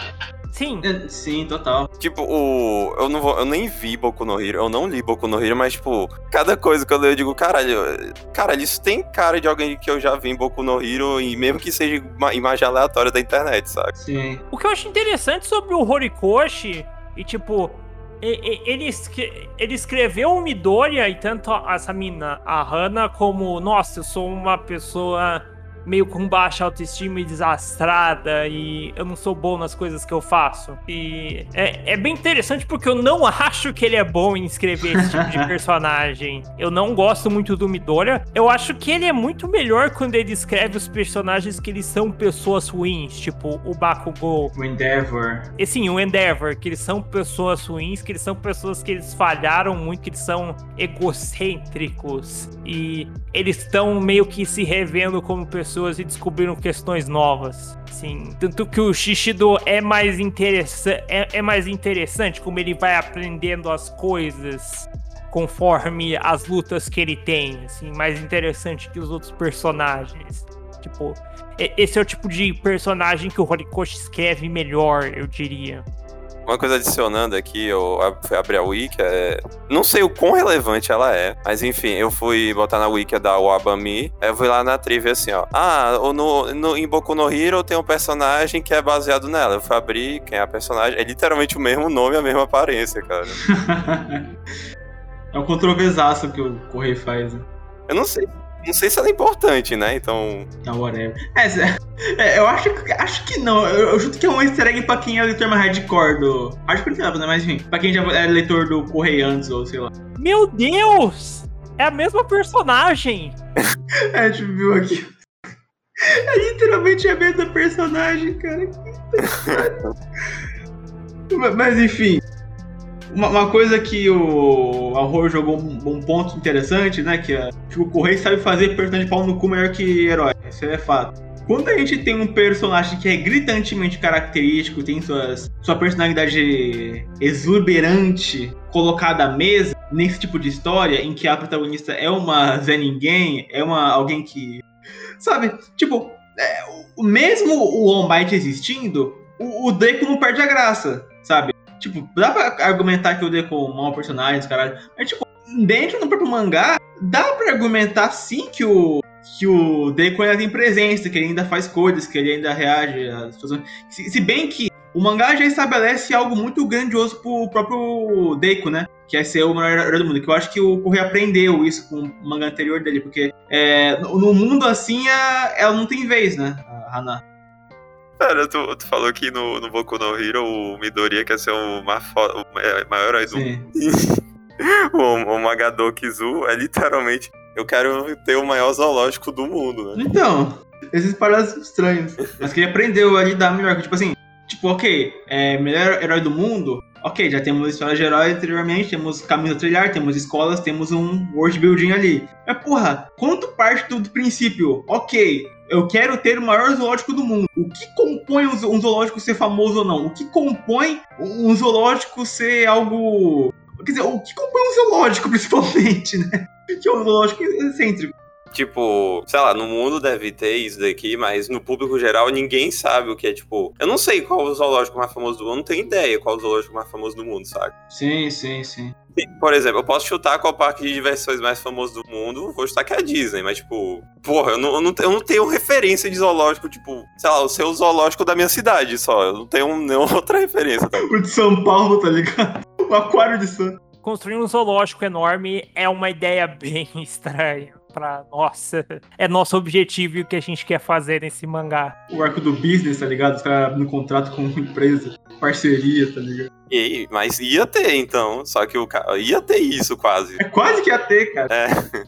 Sim. Sim, total. Tipo, o... Eu, não vou... eu nem vi Boku no Hero, eu não li Boku no Hero, mas, tipo, cada coisa que eu leio, eu digo, caralho, caralho, isso tem cara de alguém que eu já vi em Boku no Hero, e mesmo que seja uma imagem aleatória da internet, sabe? Sim. O que eu acho interessante sobre o Horikoshi, e, tipo, ele, ele escreveu o Midoriya, e tanto essa mina, a Hana, como, nossa, eu sou uma pessoa... meio com baixa autoestima e desastrada, e eu não sou bom nas coisas que eu faço. E é, é bem interessante porque eu não acho que ele é bom em escrever esse tipo de personagem. Eu não gosto muito do Midoriya. Eu acho que ele é muito melhor quando ele escreve os personagens que eles são pessoas ruins, tipo o Bakugou. O Endeavor. E sim, o Endeavor, que eles são pessoas ruins, que eles são pessoas que eles falharam muito, que eles são egocêntricos. E eles estão meio que se revendo como pessoas e descobriram questões novas, sim. Tanto que o Shishido é mais, interessa- é, é mais interessante, como ele vai aprendendo as coisas conforme as lutas que ele tem, assim, mais interessante que os outros personagens. Tipo, esse é o tipo de personagem que o Horikoshi escreve melhor, eu diria. Uma coisa adicionando aqui, eu fui abrir a wiki, é... não sei o quão relevante ela é, mas enfim, eu fui botar na wiki da Abami, eu fui lá na trivia assim, ó, ah, no, no, em Boku no Hero tem um personagem que é baseado nela, eu fui abrir quem é a personagem, é literalmente o mesmo nome e a mesma aparência, cara. É um controversaço que o Correio faz, né? Eu não sei. Não sei se ela é importante, né? Então... Ah, whatever. É, é, eu acho, acho que não. Eu, eu junto que é um easter egg pra quem é leitor mais hardcore do... Acho que não, né? Mas enfim. Pra quem já é leitor do Correiantes ou sei lá. Meu Deus! É a mesma personagem! É, a gente viu aqui. É literalmente a mesma personagem, cara. Que mas enfim... Uma coisa que o Horror jogou um, um ponto interessante, né? Que é, tipo, o Correio sabe fazer personagem de pau no cu melhor que herói. Isso é fato. Quando a gente tem um personagem que é gritantemente característico, tem suas, sua personalidade exuberante colocada à mesa, nesse tipo de história, em que a protagonista é uma Zé Ninguém, é uma alguém que... Sabe? Tipo, é, o, mesmo o All Might existindo, o, o Deku não perde a graça, sabe? Tipo, dá pra argumentar que eu dei com mau personagem, caralho. Mas, tipo, dentro do próprio mangá, dá pra argumentar sim que o que o Deku ainda tem presença, que ele ainda faz coisas, que ele ainda reage às situações. Se, se bem que o mangá já estabelece algo muito grandioso pro próprio Deku, né? Que é ser o melhor herói do mundo. Que eu acho que o Correio aprendeu isso com o mangá anterior dele, porque é, no mundo assim, a, ela não tem vez, né? A Hana. Cara, tu, tu falou que no, no Boku no Hero o Midoriya quer ser o, Mafo, o maior herói do mundo. O, o Magadokizu é literalmente, eu quero ter o maior zoológico do mundo, né? Então, esses paradas estranhos. Mas que ele aprendeu a lidar melhor. Tipo assim, Tipo, ok, é, melhor herói do mundo. Ok, já temos história de herói anteriormente, temos caminho a trilhar, temos escolas, temos um world building ali. Mas porra, quanto parte do, do princípio? Ok, eu quero ter o maior zoológico do mundo. O que compõe um zoológico ser famoso ou não? O que compõe um zoológico ser algo... Quer dizer, o que compõe um zoológico, principalmente, né? Que é um zoológico excêntrico. Tipo, sei lá, no mundo deve ter isso daqui, mas no público geral ninguém sabe o que é, tipo... Eu não sei qual o zoológico mais famoso do mundo, não tenho ideia qual o zoológico mais famoso do mundo, sabe? Sim, sim, sim. Por exemplo, eu posso chutar qual parque de diversões mais famoso do mundo, vou chutar que é a Disney, mas tipo... Porra, eu não, eu, não, eu não tenho referência de zoológico, tipo... Sei lá, o seu zoológico da minha cidade só, eu não tenho nenhuma outra referência. Tá? O de São Paulo, tá ligado? O aquário de São... Construir um zoológico enorme é uma ideia bem estranha. Pra nossa, é nosso objetivo e o que a gente quer fazer nesse mangá. O arco do business, tá ligado? Os caras no contrato com uma empresa, parceria, tá ligado? E aí, mas ia ter então, só que o cara ia ter isso quase. É quase que ia ter, cara. É.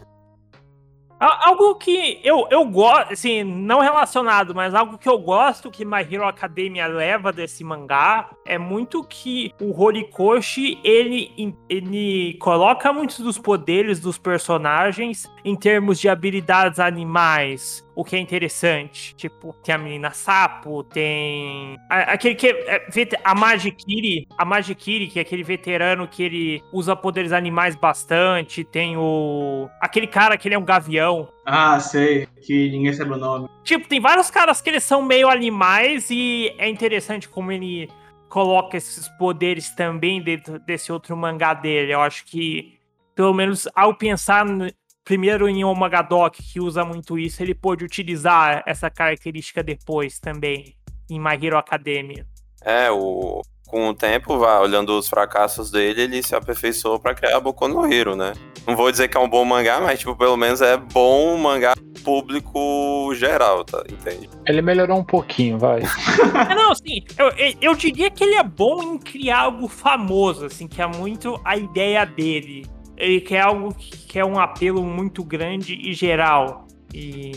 Algo que eu, eu gosto, assim, não relacionado, mas algo que eu gosto que My Hero Academia leva desse mangá é muito que o Horikoshi, ele, ele coloca muitos dos poderes dos personagens em termos de habilidades animais, o que é interessante. Tipo, tem a menina sapo, tem... Aquele que é... A Magikiri, a Magikiri, que é aquele veterano que ele usa poderes animais bastante, tem o... Aquele cara que ele é um gavião. Ah, sei, que ninguém sabe o nome. Tipo, tem vários caras que eles são meio animais e é interessante como ele coloca esses poderes também dentro desse outro mangá dele. Eu acho que, pelo menos ao pensar no, primeiro em O Magadokizu, que usa muito isso, ele pôde utilizar essa característica depois também em My Hero Academia. É, o... com o tempo, vai, olhando os fracassos dele, ele se aperfeiçoou pra criar Boku no Hero, né? Não vou dizer que é um bom mangá, mas, tipo, pelo menos é bom mangá público geral, tá? Entende? Ele melhorou um pouquinho, vai. Não, assim, eu, eu diria que ele é bom em criar algo famoso, assim, que é muito a ideia dele. Ele quer algo que é um apelo muito grande e geral. E,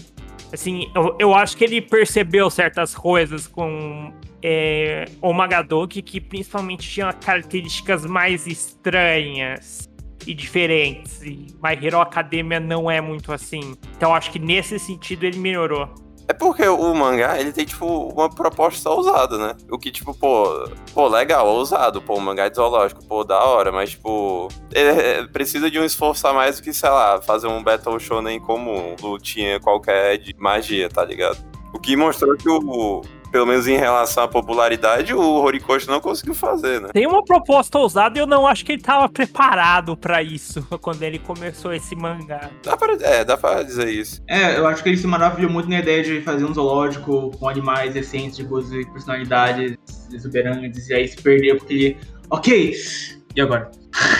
assim, eu, eu acho que ele percebeu certas coisas com... É, o Magadokizu, que principalmente tinha características mais estranhas e diferentes, e My Hero Academia não é muito assim. Então acho que nesse sentido ele melhorou. É porque o mangá, ele tem, tipo, uma proposta ousada, né? O que, tipo, pô, pô, legal, ousado, pô, o mangá é zoológico, pô, da hora, mas, tipo, é, precisa de um esforço a mais do que, sei lá, fazer um battle shonen comum, lutinha qualquer de magia, tá ligado? O que mostrou que o... Pelo menos em relação à popularidade, o Horikoshi não conseguiu fazer, né? Tem uma proposta ousada e eu não acho que ele estava preparado pra isso quando ele começou esse mangá. Dá pra, é, dá pra dizer isso. É, eu acho que ele se maravilhou muito na ideia de fazer um zoológico com animais excêntricos e personalidades exuberantes, e aí se perdeu porque ele... Ok, e agora?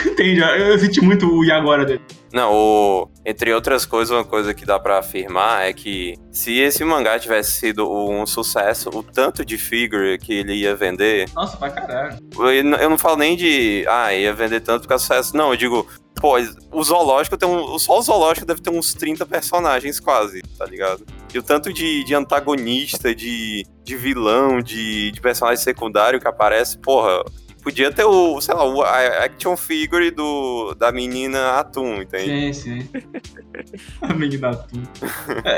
Entendi, eu senti muito o e agora dele. Não, o, entre outras coisas, uma coisa que dá pra afirmar é que se esse mangá tivesse sido um sucesso, o tanto de figure que ele ia vender... Nossa, pra caralho. Eu, eu não falo nem de, ah, ia vender tanto porque é sucesso. Não, eu digo, pô, o zoológico tem um... Só o zoológico deve ter uns trinta personagens quase, tá ligado? E o tanto de, de antagonista, de, de vilão, de, de personagem secundário que aparece, porra... Podia ter o, sei lá, o action figure do, da menina Atum, entende? Sim, sim. A menina Atum.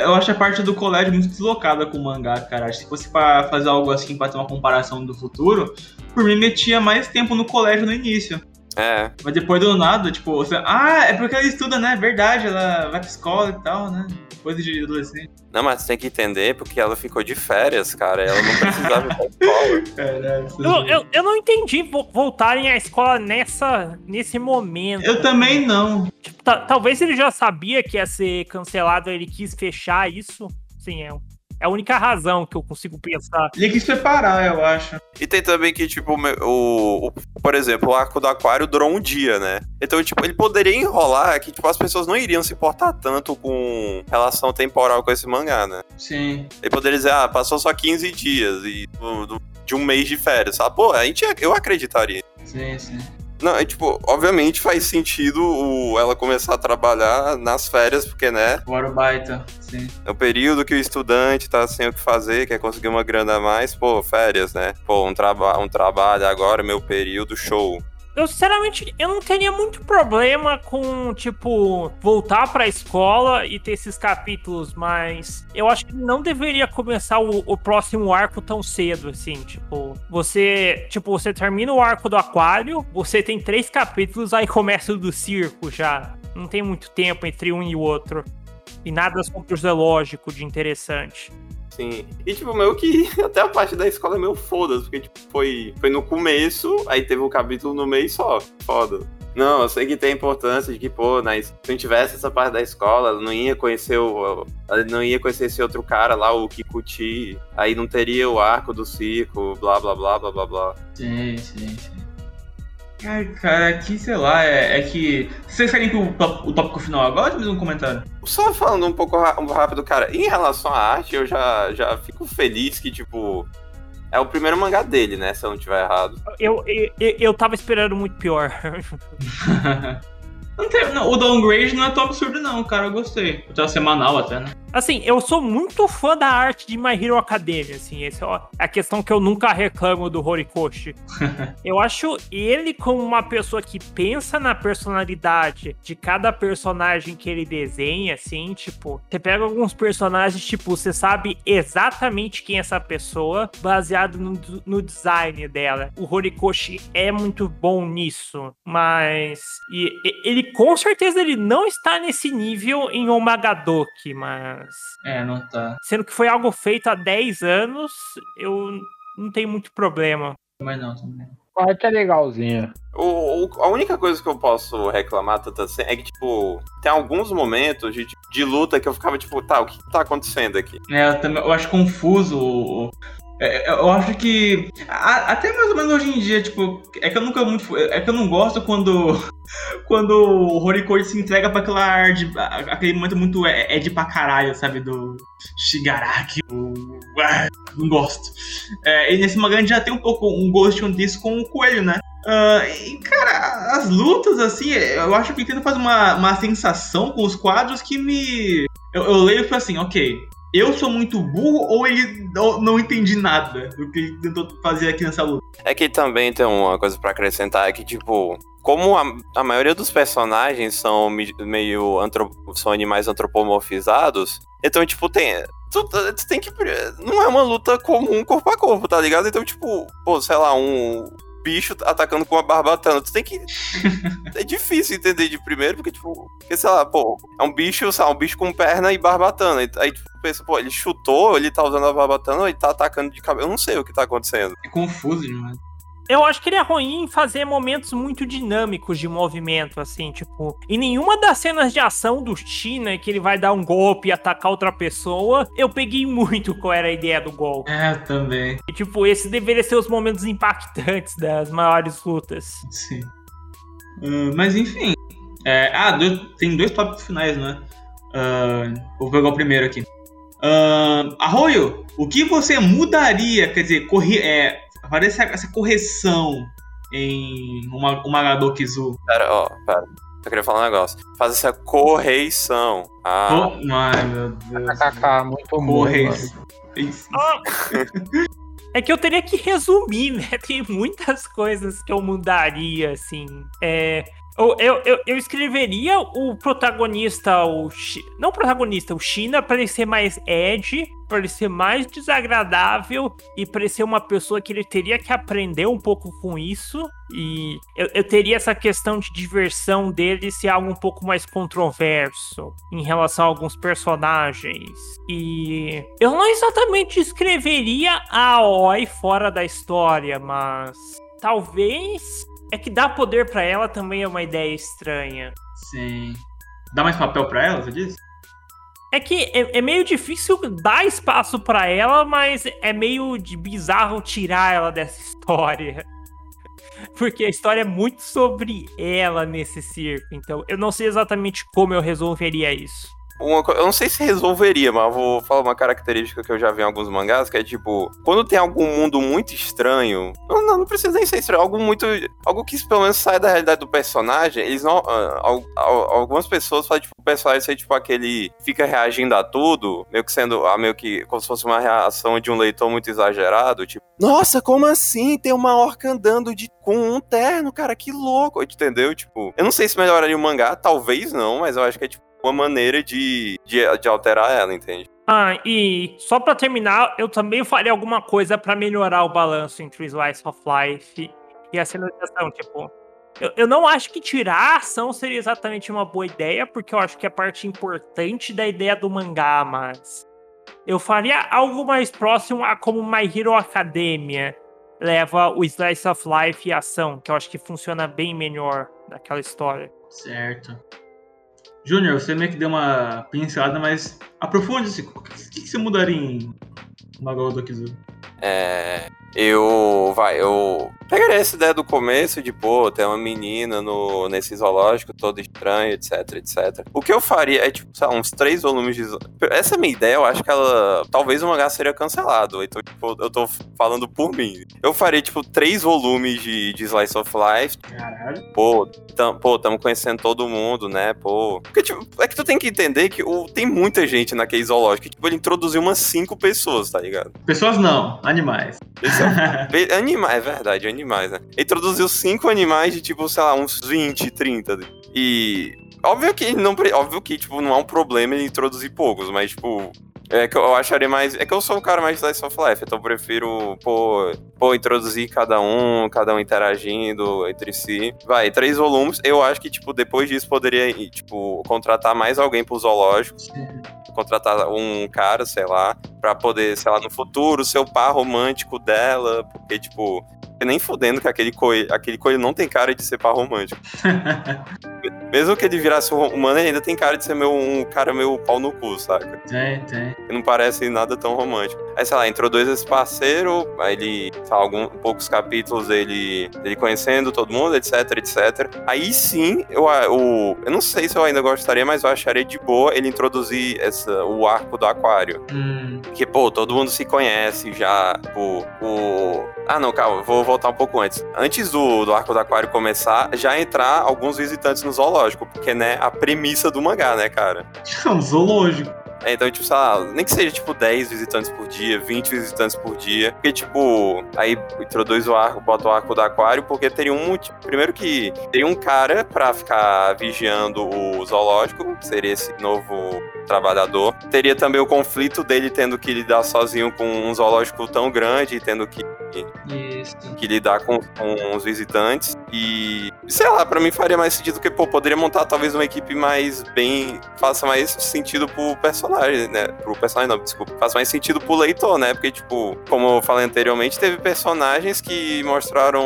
Eu acho a parte do colégio muito deslocada com o mangá, cara. Se fosse pra fazer algo assim, pra ter uma comparação do futuro, por mim metia mais tempo no colégio no início. É. Mas depois do nada, tipo, você... ah, é porque ela estuda, né? Verdade, ela vai pra escola e tal, né? Coisa de adolescente. Não, mas você tem que entender porque ela ficou de férias, cara. Ela não precisava ir pra escola. Caralho, eu, eu, eu não entendi voltarem à escola nessa, nesse momento. Eu também não. Tipo, ta- talvez ele já sabia que ia ser cancelado, ele quis fechar isso. Sim, é um... É a única razão que eu consigo pensar. Ele quis preparar, eu acho. E tem também que, tipo, o, o, por exemplo, o arco do aquário durou um dia, né? Então, tipo, ele poderia enrolar que, tipo, as pessoas não iriam se importar tanto com relação temporal com esse mangá, né? Sim. Ele poderia dizer, ah, passou só quinze dias e, do, do, de um mês de férias, sabe? Pô, a gente, eu acreditaria. Sim, sim. Não, é tipo, obviamente faz sentido o, ela começar a trabalhar nas férias, porque, né? Fora o baita, sim. É o período que o estudante tá sem o que fazer, quer conseguir uma grana a mais, pô, férias, né? Pô, um, traba- um trabalho agora, meu período, show. Eu, sinceramente, eu não teria muito problema com, tipo, voltar pra escola e ter esses capítulos, mas eu acho que não deveria começar o, o próximo arco tão cedo, assim, tipo, você, tipo, você termina o arco do aquário, você tem três capítulos, aí começa o do circo já, não tem muito tempo entre um e o outro, e nada sobre o zoológico de interessante. Sim. E, tipo, meio que até a parte da escola é meio foda, porque, tipo, foi, foi no começo, aí teve um capítulo no meio só. Foda. Não, eu sei que tem a importância de que, pô, mas se não tivesse essa parte da escola, ela não ia conhecer o, ela não ia conhecer esse outro cara lá, o Kikuchi, aí não teria o arco do circo, blá, blá, blá, blá, blá, blá. Sim, sim, sim. Ai, cara, aqui, sei lá, é, é que... Vocês querem que o, top, o tópico final agora ou mesmo um comentário? Só falando um pouco rápido, cara, em relação à arte, eu já, já fico feliz que, tipo, é o primeiro mangá dele, né, se eu não tiver errado. Eu, eu, eu tava esperando muito pior. Não tem, não, o downgrade não é tão absurdo não, cara, eu gostei. Eu tava semanal até, né? Assim, eu sou muito fã da arte de My Hero Academia, assim, essa é a questão que eu nunca reclamo do Horikoshi. Eu acho ele como uma pessoa que pensa na personalidade de cada personagem que ele desenha, assim, tipo, você pega alguns personagens, tipo, você sabe exatamente quem é essa pessoa, baseado no, no design dela. O Horikoshi é muito bom nisso, mas... E, ele com certeza ele não está nesse nível em Omagadoki, mas... É, não tá. Sendo que foi algo feito há dez anos, eu não tenho muito problema. Mas não, também. A arte é legalzinha. O, o, a única coisa que eu posso reclamar, Tata, assim, é que, tipo, tem alguns momentos de, de luta que eu ficava, tipo, tá, o que tá acontecendo aqui? É, eu, também, eu acho confuso o... Eu acho que até mais ou menos hoje em dia, tipo, é que eu nunca muito, é que eu não gosto quando quando o Horikoshi se entrega pra aquela arte, aquele momento muito é de pra caralho, sabe, do Shigaraki, o... ah, não gosto. É, e nesse mangá já tem um pouco um gostinho disso com o coelho, né? Uh, e, cara, as lutas, assim, eu acho que o Nintendo faz uma, uma sensação com os quadros que me... Eu, eu leio e falo assim, ok... Eu sou muito burro ou ele não entendi nada do que ele tentou fazer aqui nessa luta? É que também tem uma coisa pra acrescentar, é que, tipo, como a, a maioria dos personagens são meio antrop, são animais antropomorfizados, então, tipo, tem... Tu, tu tem que... Não é uma luta comum corpo a corpo, tá ligado? Então, tipo, pô, sei lá, um... bicho atacando com uma barbatana. Tu tem que... É difícil entender de primeiro, porque, tipo... Porque, sei lá, pô... É um bicho, sei lá, um bicho com perna e barbatana. Aí, tipo, pensa, pô, ele chutou, ele tá usando a barbatana ou ele tá atacando de cabeça? Eu não sei o que tá acontecendo. É confuso demais. Eu acho que ele é ruim em fazer momentos muito dinâmicos de movimento, assim, tipo... Em nenhuma das cenas de ação do Shiina, que ele vai dar um golpe e atacar outra pessoa, eu peguei muito qual era a ideia do golpe. É, também. E, tipo, esses deveriam ser os momentos impactantes das maiores lutas. Sim. Hum, mas, enfim... É, ah, dois, tem dois tópicos finais, né? Uh, vou pegar o primeiro aqui. Uh, Arroyo, o que você mudaria, quer dizer, corri... É, parece essa correção em uma, uma Magadokizu. Pera, ó, pera. Eu queria falar um negócio. Faz essa correição. Ah. Oh, ai, meu Deus. K K K, muito correição. É que eu teria que resumir, né? Tem muitas coisas que eu mudaria, assim. É... Eu, eu, eu escreveria o protagonista, o Shi... não o protagonista, o Shiina, para ele ser mais edgy, para ele ser mais desagradável e para ele ser uma pessoa que ele teria que aprender um pouco com isso. E eu, eu teria essa questão de diversão dele ser algo um pouco mais controverso em relação a alguns personagens. E eu não exatamente escreveria a Aoi fora da história, mas talvez... É que dar poder pra ela também é uma ideia estranha. Sim. Dá mais papel pra ela, você disse? É que é, é meio difícil dar espaço pra ela, mas é meio de bizarro tirar ela dessa história. Porque a história é muito sobre ela nesse circo. Então eu não sei exatamente como eu resolveria isso. Uma, eu não sei se resolveria, mas eu vou falar uma característica que eu já vi em alguns mangás, que é tipo, quando tem algum mundo muito estranho, não, não precisa nem ser estranho, algo muito, algo que pelo menos sai da realidade do personagem, eles não, algumas pessoas fazem tipo, o personagem ser tipo aquele, fica reagindo a tudo, meio que sendo, ah, meio que como se fosse uma reação de um leitor muito exagerado, tipo, nossa, como assim? Tem uma orca andando de, com um terno, cara, que louco, entendeu? Tipo, eu não sei se melhoraria o mangá, talvez não, mas eu acho que é tipo uma maneira de, de, de alterar ela, entende? Ah, e só pra terminar, eu também faria alguma coisa pra melhorar o balanço entre o Slice of Life e a cenarização, tipo... Eu, eu não acho que tirar a ação seria exatamente uma boa ideia, porque eu acho que é a parte importante da ideia do mangá, mas... Eu faria algo mais próximo a como My Hero Academia leva o Slice of Life e a ação, que eu acho que funciona bem melhor naquela história. Certo. Júnior, você meio que deu uma pincelada, mas aprofunde-se. O que, que você mudaria em Magadokizu? É... Eu... Vai, eu... Pegaria essa ideia do começo de, pô, tem uma menina no, nesse zoológico todo estranho, etc, etcétera. O que eu faria é, tipo, sei lá, uns três volumes de... Essa é a minha ideia, eu acho que ela... Talvez o mangá seria cancelado, então, tipo, eu tô falando por mim. Eu faria, tipo, três volumes de, de Slice of Life. Caralho. Pô, tam, pô, tamo conhecendo todo mundo, né, pô... Porque, tipo, é que tu tem que entender que o, tem muita gente naquele zoológico. Que, tipo, ele introduziu umas cinco pessoas, tá ligado? Pessoas não, animais. É, animais, é verdade, animais, né? Ele introduziu cinco animais de, tipo, sei lá, uns vinte, trinta. E... Óbvio que, não, óbvio que tipo, não há um problema em introduzir poucos, mas, tipo... É que eu acharia mais... É que eu sou um cara mais slice of life, então eu prefiro, pô, pô, introduzir cada um, cada um interagindo entre si. Vai, três volumes. Eu acho que, tipo, depois disso poderia, tipo, contratar mais alguém pro zoológico. Contratar um cara, sei lá, pra poder, sei lá, no futuro, ser o par romântico dela. Porque, tipo... Nem fudendo que aquele coelho, aquele coelho não tem cara de ser par romântico. Mesmo que ele virasse um humano, ele ainda tem cara de ser meu, um cara meio pau no cu, saca? Tem, tem. Não parece nada tão romântico. Aí, sei lá, introduz esse parceiro, aí ele, sei lá, alguns poucos capítulos dele, dele conhecendo todo mundo, etc, etcétera. Aí sim, eu, eu, eu não sei se eu ainda gostaria, mas eu acharia de boa ele introduzir essa, o arco do aquário. Hum. Que, pô, todo mundo se conhece já, o... o... Ah, não, calma, vou voltar um pouco antes. Antes do, do Arco do Aquário começar, já entrar alguns visitantes no zoológico, porque, né, a premissa do mangá, né, cara? É um zoológico. É, então, tipo, sei lá, nem que seja, tipo, dez visitantes por dia, vinte visitantes por dia, porque, tipo, aí introduz o arco, bota o arco do aquário, porque teria um, tipo, primeiro que teria um cara pra ficar vigiando o zoológico, que seria esse novo trabalhador. Teria também o conflito dele tendo que lidar sozinho com um zoológico tão grande, tendo que Isso. que lidar com, com os visitantes e, sei lá, pra mim faria mais sentido que, pô, poderia montar talvez uma equipe mais bem, faça mais sentido pro personagem, né, pro personagem não, desculpa, faça mais sentido pro leitor, né, porque, tipo, como eu falei anteriormente, teve personagens que mostraram,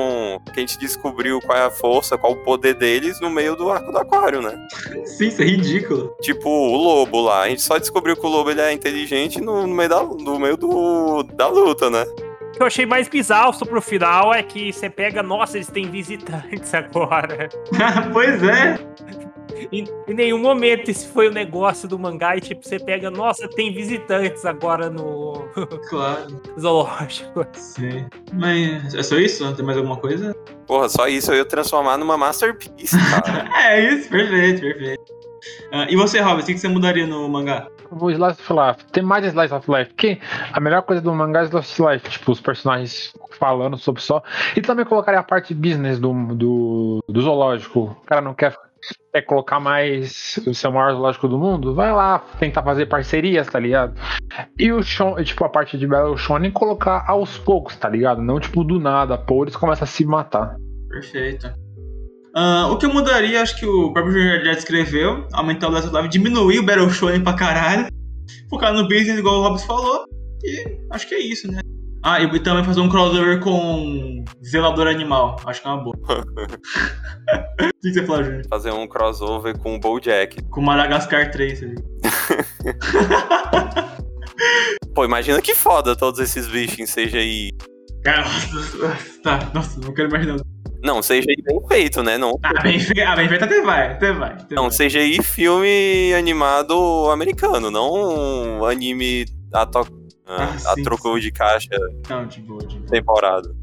que a gente descobriu qual é a força, qual o poder deles no meio do arco do aquário, né? Sim, isso é ridículo. Tipo, o lobo lá, a gente só descobriu que o lobo ele é inteligente no, no meio, da, no meio do, da luta, né? O que eu achei mais bizarro pro final é que você pega, nossa, eles têm visitantes agora. Pois é. Em, em nenhum momento esse foi o negócio do mangá e, tipo, você pega, nossa, tem visitantes agora no... Claro. Zoológico. Sim. Mas é só isso? Não tem mais alguma coisa? Porra, só isso. Eu ia transformar numa masterpiece, cara. É isso, perfeito, perfeito. Uh, e você, Robert, o que você mudaria no mangá? O Slice of Life, tem mais Slice of Life, porque a melhor coisa do mangá é Slice of Life, tipo, os personagens falando sobre só, e também colocaria a parte business do, do, do zoológico, o cara não quer, quer colocar mais o seu maior zoológico do mundo, vai lá tentar fazer parcerias, tá ligado? E o Shonen, tipo, a parte de Battle Shonen colocar aos poucos, tá ligado? Não, tipo, do nada, pô, eles começam a se matar. Perfeito. Uh, o que eu mudaria, acho que o próprio Júnior já descreveu, aumentar o Last Life, diminuir o Battle Shonen pra caralho, focar no business, igual o Robson falou, e acho que é isso, né? Ah, e também fazer um crossover com Zelador Animal, acho que é uma boa. O que você falou, Júnior? Fazer um crossover com o BoJack. Com Madagascar três, ali. Pô, imagina que foda todos esses bichos em C G I. Cara, nossa, tá, nossa, não quero imaginar. Não, C G I bem feito, né? Não. Ah, bem feito até vai, até vai. Até não, C G I filme animado americano, não um anime a, to... ah, ah, sim, a trocou sim. de caixa não, de boa, de boa. Temporada.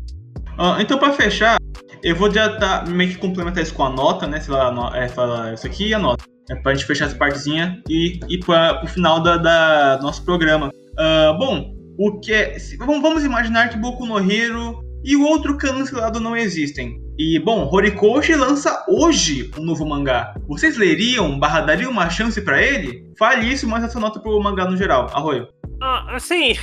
Ah, então, pra fechar, eu vou já tá, meio que complementar isso com a nota, né? Sei lá, no... é, falar isso aqui e a nota. É pra gente fechar essa partezinha e ir pra, pro final da, da, do nosso programa. Uh, bom, o que é, se, vamos, vamos imaginar que Boku no Hero e o outro cancelado não existem. E, bom, Horikoshi lança hoje um novo mangá. Vocês leriam, barra, dariam uma chance pra ele? Fale isso, mas essa nota pro mangá no geral. Arroyo. Ah, assim,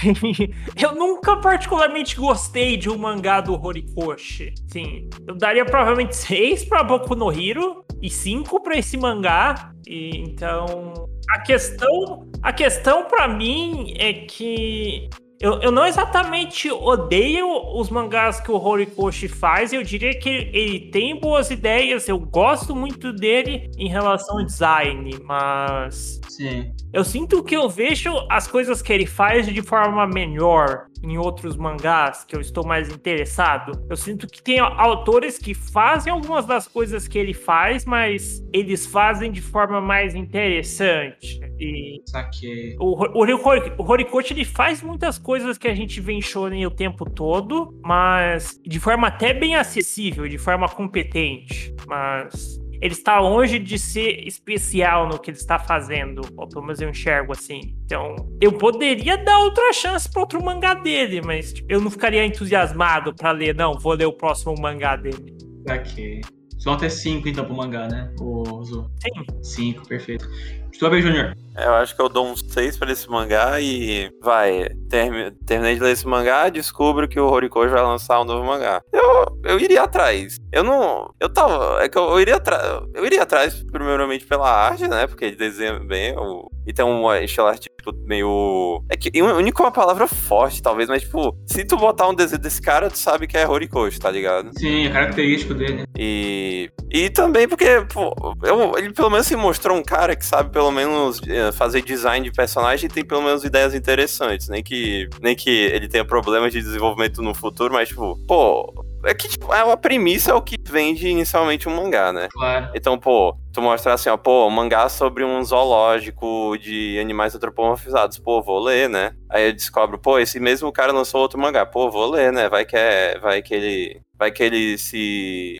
eu nunca particularmente gostei de um mangá do Horikoshi. Sim, eu daria provavelmente seis pra Boku no Hero e cinco pra esse mangá. E, então, a questão, a questão pra mim é que... Eu, eu não exatamente odeio os mangás que o Horikoshi faz. Eu diria que ele, ele tem boas ideias. Eu gosto muito dele em relação ao design, mas... Sim. Eu sinto que eu vejo as coisas que ele faz de forma melhor em outros mangás que eu estou mais interessado. Eu sinto que tem autores que fazem algumas das coisas que ele faz, mas eles fazem de forma mais interessante. E Saquei. O, o, o Horikoshi, ele faz muitas coisas que a gente vê em shonen o tempo todo, mas de forma até bem acessível, de forma competente, mas... ele está longe de ser especial no que ele está fazendo, ou pelo menos eu enxergo assim. Então, eu poderia dar outra chance para outro mangá dele, mas tipo, eu não ficaria entusiasmado para ler, não, vou ler o próximo mangá dele. Ok. Só até cinco, então, pro mangá, né? O Zo. Sim. cinco, perfeito. Estou bem, Júnior. Eu acho que eu dou um seis pra esse mangá e... Vai, term... terminei de ler esse mangá, descubro que o Horikoshi vai lançar um novo mangá. Eu, eu iria atrás. Eu não... Eu tava... É que eu, eu iria atrás... Eu iria atrás, primeiramente, pela arte, né? Porque ele desenha bem o... E tem um estilo artístico meio... É que a única palavra forte, talvez, mas, tipo... Se tu botar um desenho desse cara, tu sabe que é Horikoshi, tá ligado? Sim, é característico dele. E... E também porque, pô... Eu... Ele, pelo menos, se mostrou um cara que sabe... pelo menos fazer design de personagem, tem pelo menos ideias interessantes, nem que, nem que ele tenha problemas de desenvolvimento no futuro, mas tipo, pô, é que tipo, a premissa é o que vende inicialmente um mangá, né? Claro. Então, pô, tu mostrar assim, ó, pô, um mangá sobre um zoológico de animais antropomorfizados, pô, vou ler, né? Aí eu descobro, pô, esse mesmo cara lançou outro mangá, pô, vou ler, né? Vai que é, vai que ele, vai que ele se,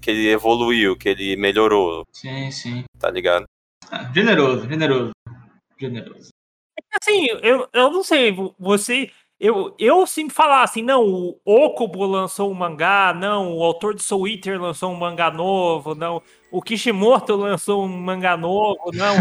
que ele evoluiu, que ele melhorou. Sim, sim. Tá ligado? Ah, generoso, generoso, generoso. Assim, eu, eu não sei, você... Eu, eu sempre falar assim, não, o Okubo lançou um mangá, não, o autor de Soul Eater lançou um mangá novo, não, o Kishimoto lançou um mangá novo, não.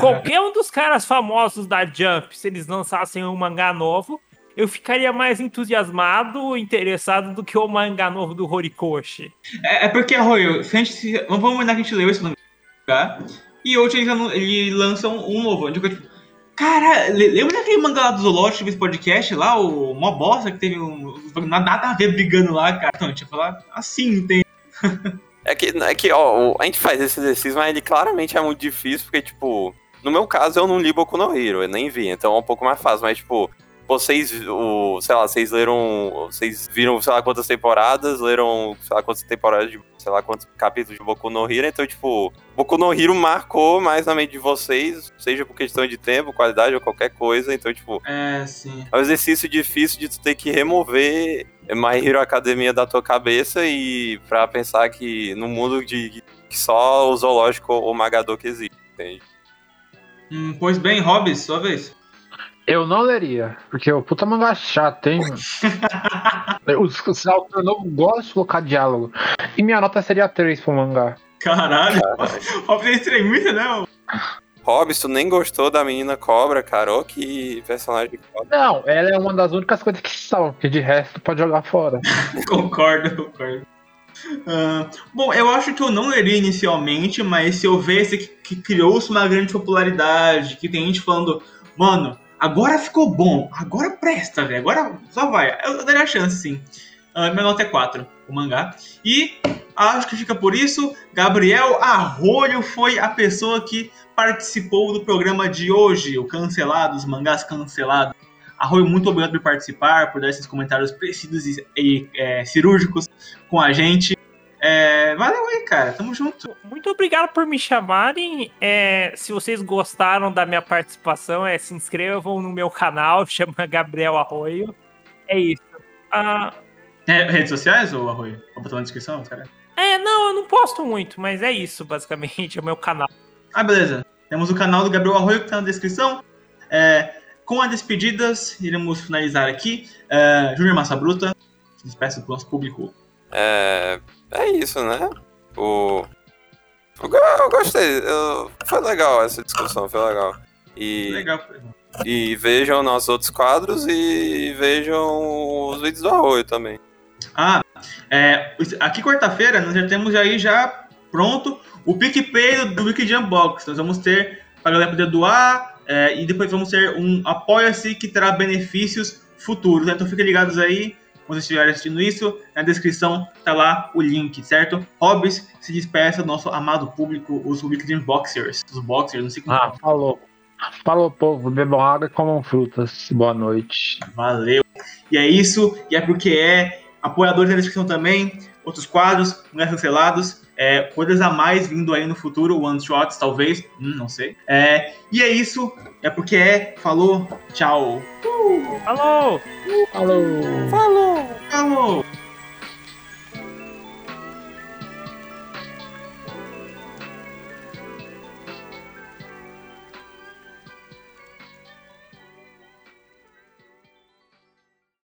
Qualquer um dos caras famosos da Jump, se eles lançassem um mangá novo, eu ficaria mais entusiasmado, interessado do que o mangá novo do Horikoshi. É, é porque, Roy, se a gente... Vamos imaginar que a gente leu esse mangá... E hoje eles, eles lançam um novo. Eu digo, tipo, cara, lembra daquele mangá lá do Zoológico, esse podcast lá, o Mó Bosta, que teve um, nada a ver brigando lá, cara? Então, tipo, lá, assim, tem. É que, é que, ó, a gente faz esse exercício, mas ele claramente é muito difícil, porque, tipo, no meu caso, eu não li Boku no Hero, eu nem vi, então é um pouco mais fácil, mas, tipo, vocês, o, sei lá, vocês leram, vocês viram, sei lá, quantas temporadas, leram, sei lá, quantas temporadas de... sei lá quantos capítulos de Boku no Hero, então, tipo, Boku no Hero marcou mais na mente de vocês, seja por questão de tempo, qualidade ou qualquer coisa, então, tipo, é, sim. É um exercício difícil de tu ter que remover My Hero Academia da tua cabeça e pra pensar que no mundo de que só o zoológico ou o Magadokizu existe, entende? Hum, pois bem, Hobbs, sua vez. Eu não leria, porque o puta mangá chato, hein, mano? Os eu não gosto de colocar diálogo. E minha nota seria três pro mangá. Caralho, Hobbs é extremista, né? Hobbs, tu nem gostou da menina cobra, cara? Ó, que personagem de cobra. Não, ela é uma das únicas coisas que são, porque de resto pode jogar fora. Concordo, concordo. Uh, bom, eu acho que eu não leria inicialmente, mas se eu ver esse que, que criou-se uma grande popularidade, que tem gente falando, mano... Agora ficou bom, agora presta, velho, agora só vai. Eu daria a chance, sim. Uh, minha nota é quatro, o mangá. E acho que fica por isso. Gabriel Arroyo foi a pessoa que participou do programa de hoje, o cancelado, os mangás cancelados. Arroyo, muito obrigado por participar, por dar esses comentários precisos e, e é, cirúrgicos com a gente. É, valeu aí, cara. Tamo junto. Muito obrigado por me chamarem. É, se vocês gostaram da minha participação, é, se inscrevam no meu canal, chama Gabriel Arroyo. É isso. Ah, é, redes sociais ou Arroyo? Vou botar na descrição, cara. É, não, eu não posto muito, mas é isso, basicamente, é o meu canal. Ah, beleza. Temos o canal do Gabriel Arroyo que tá na descrição. É, com as despedidas, iremos finalizar aqui. É, Júnior Massa Bruta, despeça do nosso público. É, é isso, né? O, eu, eu gostei. Eu, foi legal essa discussão, foi legal. E, legal foi. E vejam nossos outros quadros e vejam os vídeos do Arroyo também. Ah, é, aqui quarta-feira nós já temos aí já pronto o PicPay do Wikidium Box. Nós vamos ter para a galera poder doar é, e depois vamos ter um Apoia-se que terá benefícios futuros. Né? Então fiquem ligados aí. Quando vocês estiverem assistindo isso, na descrição tá lá o link, certo? Hobbs se despeça do nosso amado público, os Wikidium Boxers. Os Boxers, não sei como. Ah, falou. Falou, povo. Bebam água e comam frutas. Boa noite. Valeu. E é isso. E é porque é. Apoiadores na descrição também. Outros quadros, não é cancelados. É, coisas a mais vindo aí no futuro. One shots, talvez. Hum, não sei. É, e é isso. É porque é. Falou. Tchau. Falou! Falou! Falou! Falou!